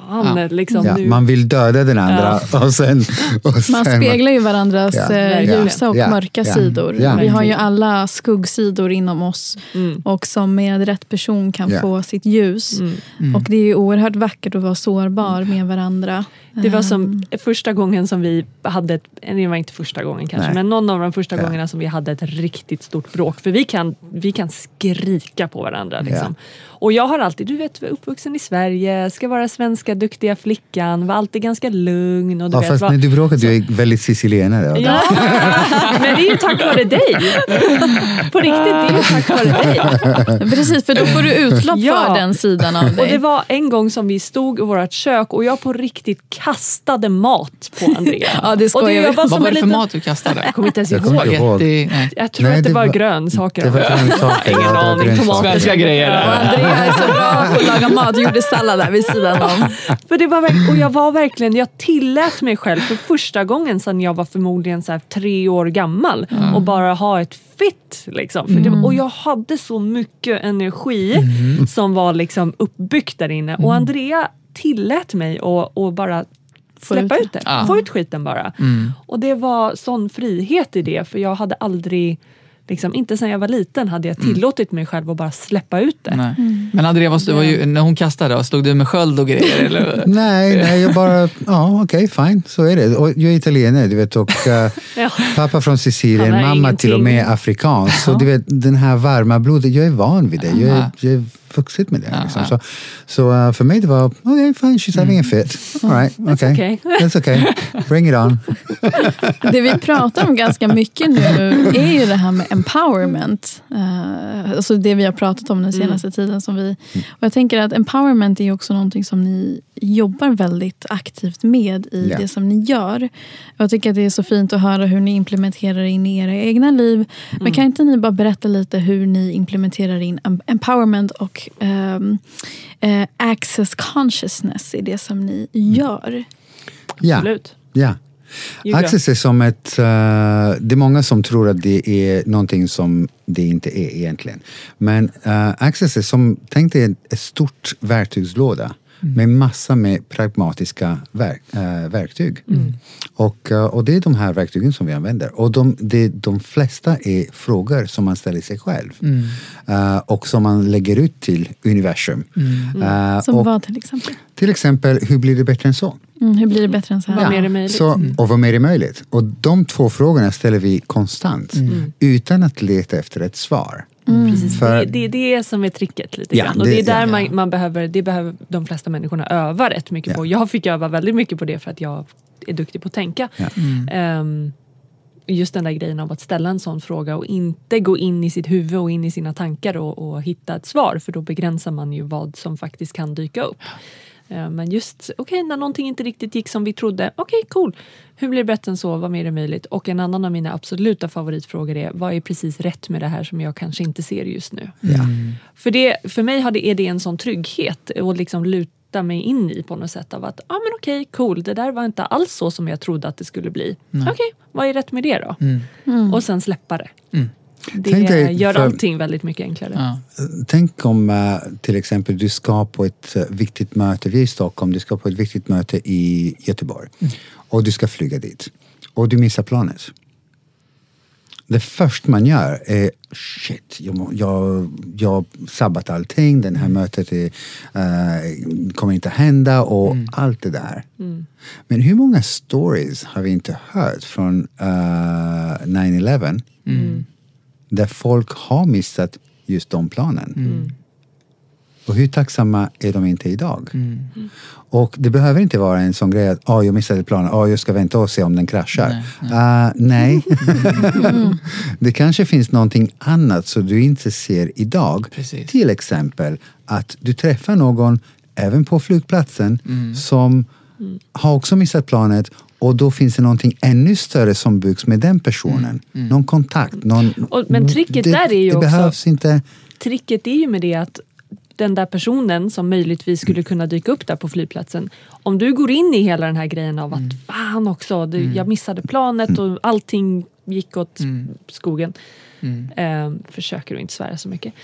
fan ja. liksom ja. nu. Man vill döda den andra ja. och, sen, och sen man speglar ju varandras ja. ljusa och ja. mörka ja. sidor. Ja. Vi har ju alla skuggsidor inom oss mm. och som med rätt person kan ja. få sitt ljus mm. Mm. och det är ju oerhört vackert att vara sårbar med varandra. Det var som första gången som vi hade ett, det var inte första gången kanske, Nej. men någon av de första ja. gångerna som vi hade ett riktigt stort bråk. För vi kan, vi kan skrika på varandra liksom. Ja. Och jag har alltid, du vet, uppvuxen i Sverige, ska vara svenska duktiga flickan, var alltid ganska lugn. Och du ja, vet, fast var, när du bråkade, så, du är väldigt sicilienare. Ja, men det är ju tack vare dig. På riktigt, det är ju tack vare dig. Precis, för då får du utlopp ja. för den sidan av dig. Och det var en gång som vi stod i vårt kök och jag på riktigt kastade mat på Andrea. Ja, det skojar jag. Vad var det för liten... mat du kastade? Jag kommer inte ens ihåg. Jag, ihåg. Det... Nej. jag tror Nej, att det, det var, var grönsaker. Det var grönsaker. Ingen ja, aning. Svenska grejer. Ja, Andrea är så bra på att laga mat. Gjorde sallad där vid sidan om. För det var verk... Och jag var verkligen, jag tillät mig själv för första gången sedan jag var förmodligen så här tre år gammal mm. och bara ha ett fit liksom. För mm. det var... Och jag hade så mycket energi mm. som var liksom uppbyggt där inne. Mm. Och Andrea tillät mig och, och bara släppa ut det. Ah. Få ut skiten bara. Mm. Och det var sån frihet i det. För jag hade aldrig, liksom, inte sedan jag var liten hade jag tillåtit mig själv att bara släppa ut det. Nej. Mm. Men Andrea, var, var ju, när hon kastade, stod du med sköld och grejer? Eller? nej, nej, jag bara, ja okej, okay, fine, så är det. Och jag är italienare, du vet, och ja. pappa från Sicilien, mamma ingenting. till och med afrikansk. Så ja. du vet, den här varma blodet, jag är van vid det. Jag är, jag är vuxit med det. Ja, liksom. ja. Så, så uh, för mig det var, okej, okay, fine, she's having a fit. All right, okej. Okay. Okay. That's okay. Bring it on. Det vi pratar om ganska mycket nu är ju det här med empowerment. Uh, alltså det vi har pratat om den senaste mm. tiden. Som vi, och jag tänker att empowerment är också någonting som ni jobbar väldigt aktivt med i yeah. det som ni gör. Jag tycker att det är så fint att höra hur ni implementerar in i era egna liv. Mm. Men kan inte ni bara berätta lite hur ni implementerar in empowerment och Um, uh, access consciousness är det som ni gör. Ja, ja. Access är som ett uh, det är många som tror att det är någonting som det inte är egentligen, men uh, access är som, tänk dig ett stort verktygslåda mm. med massa med pragmatiska verk, uh, verktyg mm. och, uh, och det är de här verktygen som vi använder, och de, de, de flesta är frågor som man ställer sig själv mm. uh, och som man lägger ut till universum mm. uh, som vad till exempel? Till exempel, hur blir det bättre än så? Mm, hur blir det bättre än så här? Ja. Vad mer är möjligt? Så, och vad mer är möjligt? Och de två frågorna ställer vi konstant mm. utan att leta efter ett svar. Mm. Precis. För, det, det är det som är tricket lite grann. Ja, och det är där ja, man, ja. man behöver, det behöver de flesta människorna öva rätt mycket ja. på. Jag fick öva väldigt mycket på det för att jag är duktig på att tänka. Ja. Mm. Um, just den där grejen av att ställa en sån fråga och inte gå in i sitt huvud och in i sina tankar och, och hitta ett svar. För då begränsar man ju vad som faktiskt kan dyka upp. Men just, okej, okay, när någonting inte riktigt gick som vi trodde, okej, okay, cool. Hur blir det bättre än så? Vad mer är möjligt? Och en annan av mina absoluta favoritfrågor är, vad är precis rätt med det här som jag kanske inte ser just nu? Mm. För, det, för mig har det, är det en sån trygghet att liksom luta bekräfta mig in i på något sätt av att, ja ah, men okej, okay, cool, det där var inte alls så som jag trodde att det skulle bli. Okej, okay, vad är rätt med det då? Mm. Mm. Och sen släppa det. Mm. Det dig, gör för, allting väldigt mycket enklare. Ja. Tänk om till exempel du ska på ett viktigt möte, vi är i Stockholm, du ska på ett viktigt möte i Göteborg. Mm. Och du ska flyga dit. Och du missar planet. Det första man gör är shit, jag, jag, jag sabbat allting, den här mötet är, uh, kommer inte hända och mm. allt det där. Mm. Men hur många stories har vi inte hört från uh, nine eleven mm. där folk har missat just de planen? Mm. Och hur tacksamma är de inte idag? Mm. Och det behöver inte vara en sån grej att ah, jag missade planen, ah, jag ska vänta och se om den kraschar. Nej. Uh, nej. Mm. Det kanske finns någonting annat som du inte ser idag. Precis. Till exempel att du träffar någon även på flygplatsen mm. som mm. har också missat planet. Och då finns det någonting ännu större som byggs med den personen. Mm. Mm. Någon kontakt. Någon, och, men tricket det, där är ju det också... Behövs inte... Tricket är ju med det att den där personen som möjligtvis skulle kunna dyka upp där på flygplatsen. Om du går in i hela den här grejen av att mm. fan också, du, jag missade planet och allting gick åt mm. skogen. Mm. Eh, försöker du inte svära så mycket.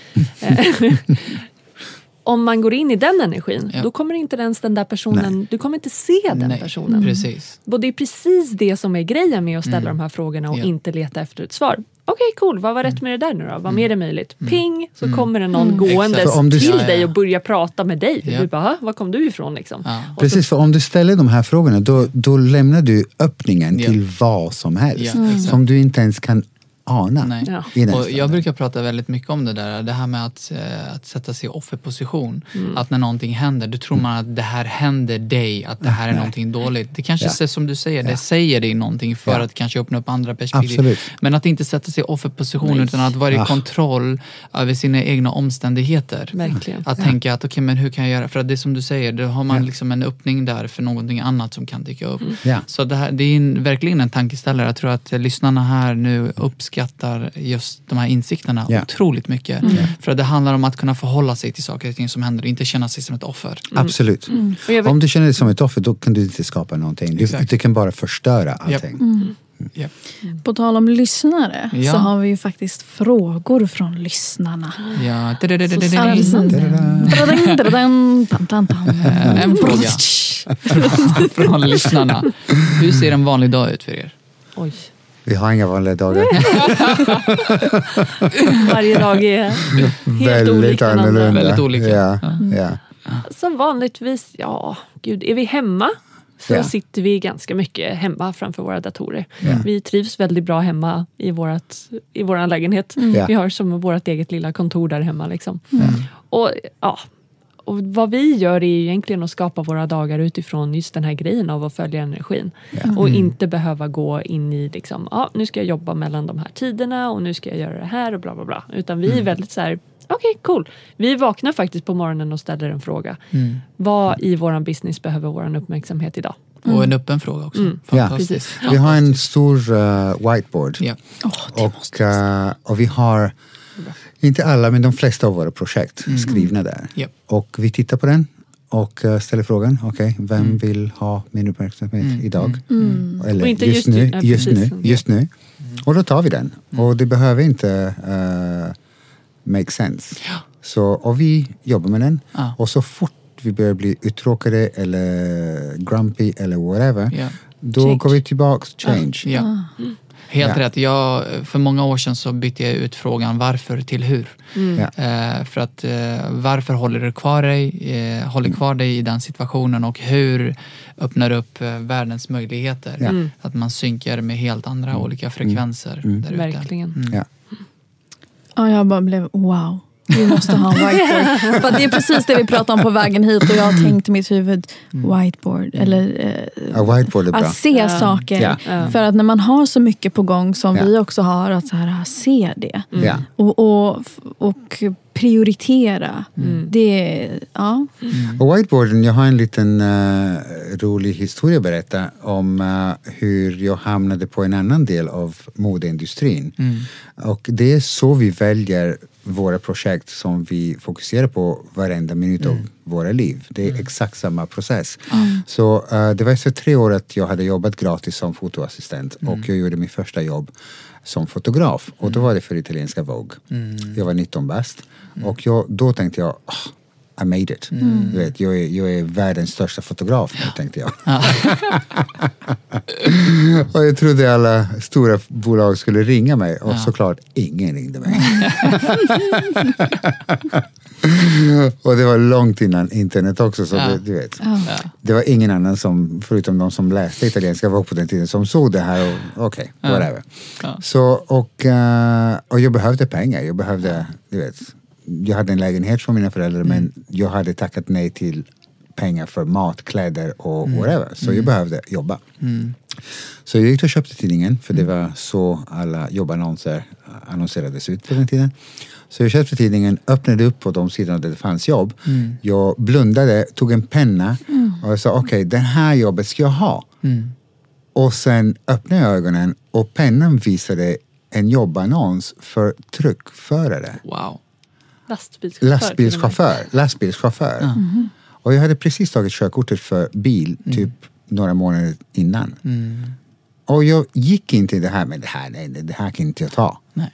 Om man går in i den energin, ja. Då kommer inte ens den där personen, nej. Du kommer inte se den nej, personen. Precis. Och det är precis det som är grejen med att ställa mm. de här frågorna och ja. Inte leta efter ett svar. Okej, okay, cool. Vad var rätt med det där nu då? Vad mer är det möjligt? Mm. Ping, så mm. kommer det någon mm. gåendes du... till ja, ja. Dig och börjar prata med dig. Ja. Du bara, var kom du ifrån liksom? Ja. Precis, så... för om du ställer de här frågorna, då, då lämnar du öppningen ja. Till vad som helst. Ja, mm. Som du inte ens kan ana. Nej. Ja. Och jag brukar prata väldigt mycket om det där. Det här med att, att sätta sig i offerposition. Mm. Att när någonting händer, då tror man att det här händer dig. Att det här är någonting dåligt. Det kanske ja. Är som du säger. Ja. Det säger dig någonting för ja. Att kanske öppna upp andra perspektiv. Absolut. Men att inte sätta sig i offerposition utan att vara i ah. kontroll över sina egna omständigheter. Verkligen. Att ja. Tänka att okej, okay, men hur kan jag göra? För att det som du säger, då har man ja. Liksom en öppning där för någonting annat som kan dyka upp. Mm. Ja. Så det, här, det är en, verkligen en tankeställare. Jag tror att lyssnarna här nu uppskattar skattar just de här insikterna yeah. otroligt mycket. Mm. För att det handlar om att kunna förhålla sig till saker och ting som händer och inte känna sig som ett offer. Mm. Absolut. Mm. Vet... Om du känner dig som ett offer, då kan du inte skapa någonting. Du, du kan bara förstöra allting. Yep. Mm. Yep. På tal om lyssnare ja. Så har vi ju faktiskt frågor från lyssnarna. Ja. En fråga från lyssnarna. Hur ser en vanlig dag ut för er? Oj. Vi har inga vanliga dagar. Varje dag är helt väldigt annorlunda. Väldigt olika. Ja, mm. ja. Som vanligtvis, ja, gud, är vi hemma så ja. Sitter vi ganska mycket hemma framför våra datorer. Ja. Vi trivs väldigt bra hemma i, vårat, i våran lägenhet. Mm. Ja. Vi har som vårt eget lilla kontor där hemma liksom. Mm. Och ja... Och vad vi gör är ju egentligen att skapa våra dagar utifrån just den här grejen av att följa energin. Mm. Och inte behöva gå in i liksom, ja ah, nu ska jag jobba mellan de här tiderna och nu ska jag göra det här och bla bla bla. Utan vi är väldigt så här, okej okay, cool. Vi vaknar faktiskt på morgonen och ställer en fråga. Mm. Vad i våran business behöver våran uppmärksamhet idag? Mm. Och en öppen fråga också. Mm. Fantastiskt. Ja. Vi har en stor uh, whiteboard. Ja. Oh, och, uh, och vi har... Inte alla, men de flesta av våra projekt mm. skrivna där. Yep. Och vi tittar på den och ställer frågan, okej, okay, vem mm. vill ha min uppmärksamhet mm. idag? Mm. Eller just, just nu, ja, just nu, just nu. Mm. Och då tar vi den. Mm. Och det behöver inte uh, make sense. Ja. Så, och vi jobbar med den. Ah. Och så fort vi börjar bli uttråkade eller grumpy eller whatever, yeah. då change. Går vi tillbaka change. Ah. Yeah. Mm. Helt ja. Rätt. Jag, för många år sedan så bytte jag ut frågan varför till hur. Mm. Ja. Eh, för att eh, varför håller du kvar dig, eh, håller mm. kvar dig i den situationen och hur öppnar upp eh, världens möjligheter. Ja. Mm. Att man synkar med helt andra mm. olika frekvenser mm. där ute. Verkligen. Mm. Ja. ja, jag bara blev wow. Vi måste ha en whiteboard. För det är precis det vi pratade om på vägen hit och jag har tänkt i mitt huvud whiteboard eller eh, A whiteboard är bra. Att se uh, saker yeah. uh. för att när man har så mycket på gång som yeah. vi också har att så här se det. Mm. Mm. Och, och, och prioritera. Mm. Det, ja. Mm. Och whiteboarden, jag har en liten uh, rolig historia att berätta om uh, hur jag hamnade på en annan del av modeindustrin. Mm. Och det är så vi väljer våra projekt som vi fokuserar på varenda minut av mm. våra liv. Det är mm. exakt samma process. Mm. Så uh, det var efter tre år att jag hade jobbat gratis som fotoassistent mm. och jag gjorde min första jobb som fotograf. Och då var det för italienska Vogue. Mm. Jag var nitton bast. Mm. Och jag, då tänkte jag, oh, I made it. Mm. Du vet, jag, är, jag är världens största fotograf nu, tänkte jag. Ja. Och jag trodde alla stora bolag skulle ringa mig. Och ja. Såklart, ingen ringde mig. Och det var långt innan internet också, så ja. det, du vet. Ja. Det var ingen annan som, förutom de som läste italienska var på den tiden, som såg det här och okej, okay, ja. whatever. Ja. Så, och, och jag behövde pengar, jag behövde, du vet, jag hade en lägenhet från mina föräldrar mm. men jag hade tackat nej till pengar för mat, kläder och mm. whatever, så mm. jag behövde jobba. Mm. Så jag gick och köpte tidningen, för det var så alla jobbannonser annonserades ut på den tiden. Så jag köpte tidningen, öppnade upp på de sidorna där det fanns jobb. Mm. Jag blundade, tog en penna mm. och jag sa, okej, okay, det här jobbet ska jag ha. Mm. Och sen öppnade jag ögonen och pennan visade en jobbannons för tryckförare. Wow. Lastbilschaufför. Lastbilschaufför. Lastbilschaufför. Mm. Och jag hade precis tagit körkortet för bil, typ mm. några månader innan. Mm. Och jag gick inte i det här, men det här, nej, det här kan inte jag ta. Nej.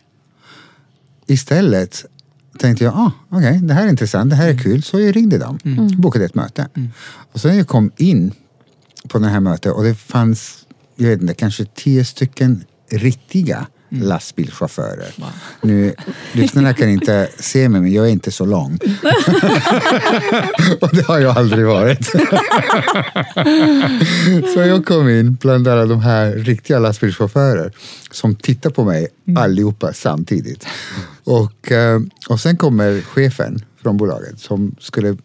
Istället tänkte jag, ah, okej, okay, det här är intressant, det här är kul. Så jag ringde dem, mm. bokade ett möte. Mm. Och sen jag kom in på det här mötet och det fanns, jag vet inte, kanske tio stycken riktiga mm. lastbilschaufförer. Wow. Nu, lyssnarna kan inte se mig, men jag är inte så lång. Och det har jag aldrig varit. Så jag kom in bland alla de här riktiga lastbilschaufförer som tittar på mig mm. allihopa samtidigt. Och, och sen kommer chefen från bolaget som skulle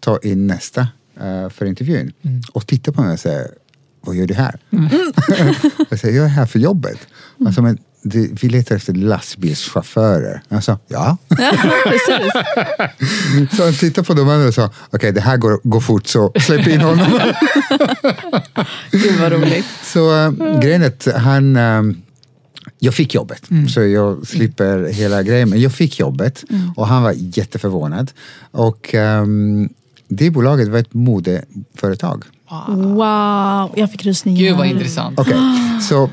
ta in nästa för intervjun mm. och tittar på mig och säger, vad gör du här? Mm. Jag säger, jag är här för jobbet. Mm. Alltså, men det, vi letar efter lastbilschaufförer. Jag sa, ja. Ja, precis. Så han tittade på de andra och sa, okej, okay, det här går, går fort, så släpp in honom. Det var roligt. Så äh, grejen är han... Äh, jag fick jobbet, mm. så jag slipper hela grejen. Men jag fick jobbet mm. och han var jätteförvånad. Och ähm, det bolaget var ett modeföretag. Wow, wow. Jag fick rysningar. Gud vad intressant. Okej, okay. Så...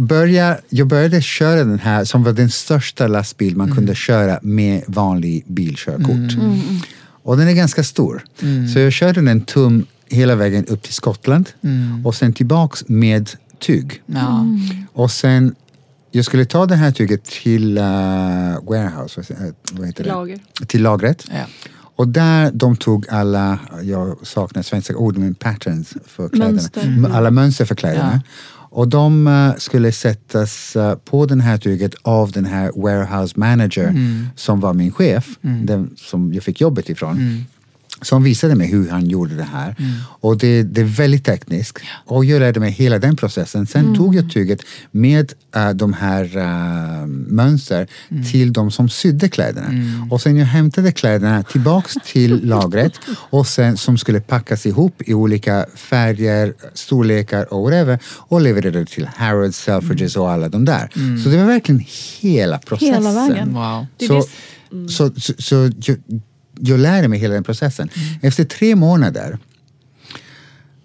Börja, jag började köra den här som var den största lastbil man mm. kunde köra med vanlig bilkörkort. Mm. Mm. Och den är ganska stor. Mm. Så jag körde den tum hela vägen upp till Skottland. Mm. Och sen tillbaks med tyg. Mm. Och sen, jag skulle ta det här tyget till uh, warehouse. Vad heter det? Lager. Till lagret. Ja. Och där de tog alla, jag saknar svenska ord, men patterns för kläderna. Mönster. Alla mönster för kläderna. Ja. Och de skulle sättas på den här tyget av den här warehouse manager mm. som var min chef, mm. den som jag fick jobbet ifrån. Mm. Som visade mig hur han gjorde det här. Mm. Och det, det är väldigt tekniskt. Och jag lärde mig hela den processen. Sen mm. tog jag tyget med äh, de här äh, mönster mm. till de som sydde kläderna. Mm. Och sen jag hämtade kläderna tillbaks till lagret. Och sen som skulle packas ihop i olika färger, storlekar och whatever. Och levererade till Harrods, Selfridges mm. och alla de där. Mm. Så det var verkligen hela processen. Hela vägen. Wow. Så, mm. så, så, så jag, Jag lärde mig hela den processen. Mm. Efter tre månader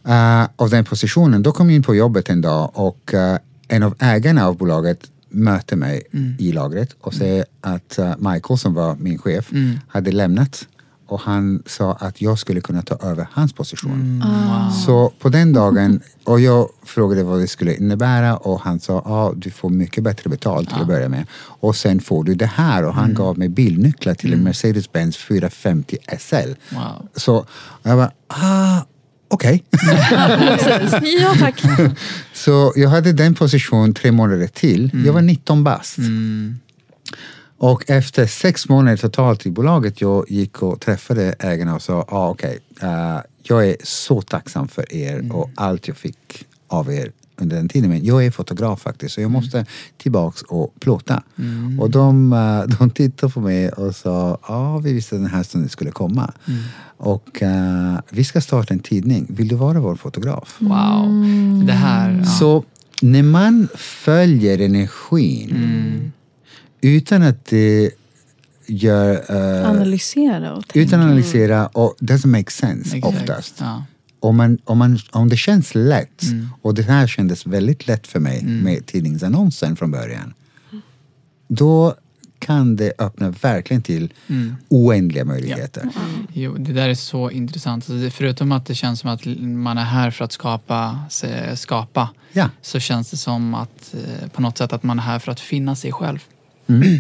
uh, av den positionen, då kom jag in på jobbet en dag och uh, en av ägarna av bolaget mötte mig mm. i lagret och säger mm. att uh, Michael, som var min chef, mm. hade lämnat och han sa att jag skulle kunna ta över hans position. Mm. Wow. Så på den dagen, och jag frågade vad det skulle innebära och han sa, ah, du får mycket bättre betalt till ja. Att börja med. Och sen får du det här. Och han mm. gav mig bilnycklar till mm. en Mercedes-Benz fyrahundrafemtio S L. Wow. Så jag bara, ah, okej. Okay. Ja, tack. Så jag hade den position tre månader till. Mm. Jag var nitton bast. Mm. Och efter sex månader totalt i bolaget, jag gick och träffade ägarna och sa, ah, okej, okay, uh, jag är så tacksam för er mm. och allt jag fick av er under den tiden. Men jag är fotograf faktiskt, så jag måste tillbaks och plåta. Mm. Och de, de tittade på mig och sa, ja, vi visste den här stunden skulle komma. Mm. Och uh, vi ska starta en tidning. Vill du vara vår fotograf? Wow. Mm. Det här, ja. Så när man följer energin mm. utan att det gör... Uh, analysera och tänka. Utan att analysera, och doesn't make sense exactly. oftast. Ja. Om, man, om, man, om det känns lätt, mm. och det här kändes väldigt lätt för mig mm. med tidningsannonsen från början, då kan det öppna verkligen till mm. oändliga möjligheter. Ja. Mm. Jo, det där är så intressant. Alltså, förutom att det känns som att man är här för att skapa, skapa ja. Så känns det som att på något sätt att man är här för att finna sig själv. Mm.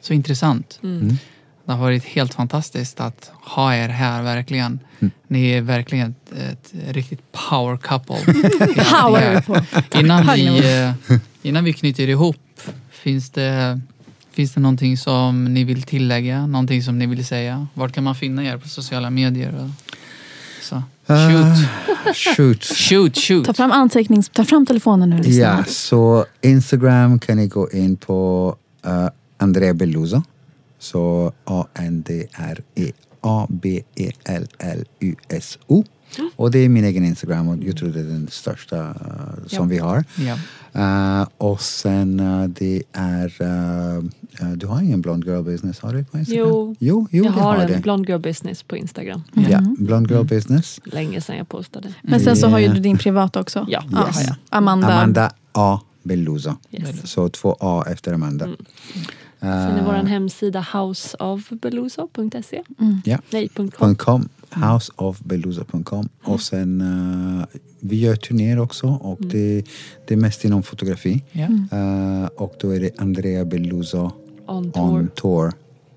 Så intressant. Mm. Det har varit helt fantastiskt att ha er här verkligen. Mm. Ni är verkligen ett, ett riktigt power couple. Power couple. Innan vi, innan vi knyter ihop, finns det, finns det någonting som ni vill tillägga? Någonting som ni vill säga? Vart kan man finna er på sociala medier? Så. Shoot. Uh, shoot. shoot, shoot. Ta fram antecknings... Ta fram telefonen nu. Ja, så Instagram kan ni gå in på uh, Andrea Belluso. Så A-N-D-R-E-A-B-E-L-L-U-S-O. Mm. Och det är min egen Instagram, och jag tror det är den största uh, som ja. vi har. Ja. Uh, och sen uh, det är... Uh, uh, du har ingen Blond Girl Business, har du på Instagram? Jo, jo, jo jag, jag har en Blond Girl Business på Instagram. Mm. Mm. Ja, Blond Girl mm. Business. Länge sedan jag postade. Mm. Men sen så har ju du din privata också. Ja, yes. ah, ja. Amanda. Amanda A. Belluso. Yes. Så två A efter Amanda. Mm. Sen är vår hemsida house of belluso punkt se. Mm. Yeah. Nej, .com. .com. house of belluso punkt com. Mm. Och sen uh, vi gör turnéer också, och mm. det, det är mest inom fotografi. Yeah. Uh, och då är det Andrea Belluso on tour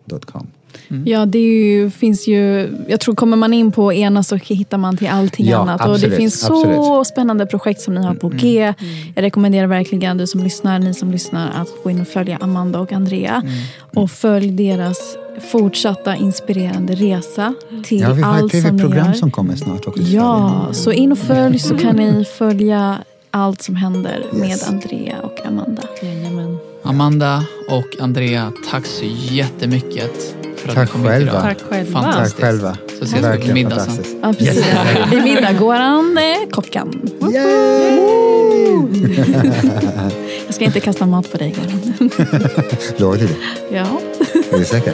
dot com. Mm. Ja, det är ju, finns ju, jag tror kommer man in på ena så hittar man till allting ja, annat. Absolut, och det finns absolut. så spännande projekt som ni har på mm, G. Mm. Jag rekommenderar verkligen du som lyssnar, ni som lyssnar, att gå in och följa Amanda och Andrea. Mm. Och följ deras fortsatta inspirerande resa till ja, allt som ni gör. Vi har ett tv-program som kommer snart också. Ja, så in och följ så kan ni följa allt som händer yes. med Andrea och Amanda. Jajamän. Amanda och Andrea, tack så jättemycket. Tack själva. Tack själva. Tack själva. Så ses vi på middag sen. Ja, precis. Yes. Vid middag går han eh, kockan. Jag ska inte kasta mat på dig. Lovar du det? Ja. Är du säker?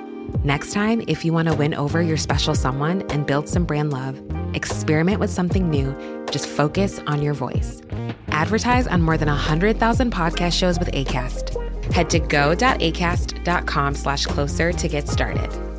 Next time, if you want to win over your special someone and build some brand love, experiment with something new. Just focus on your voice. Advertise on more than one hundred thousand podcast shows with Acast. Head to go dot acast dot com slash closer to get started.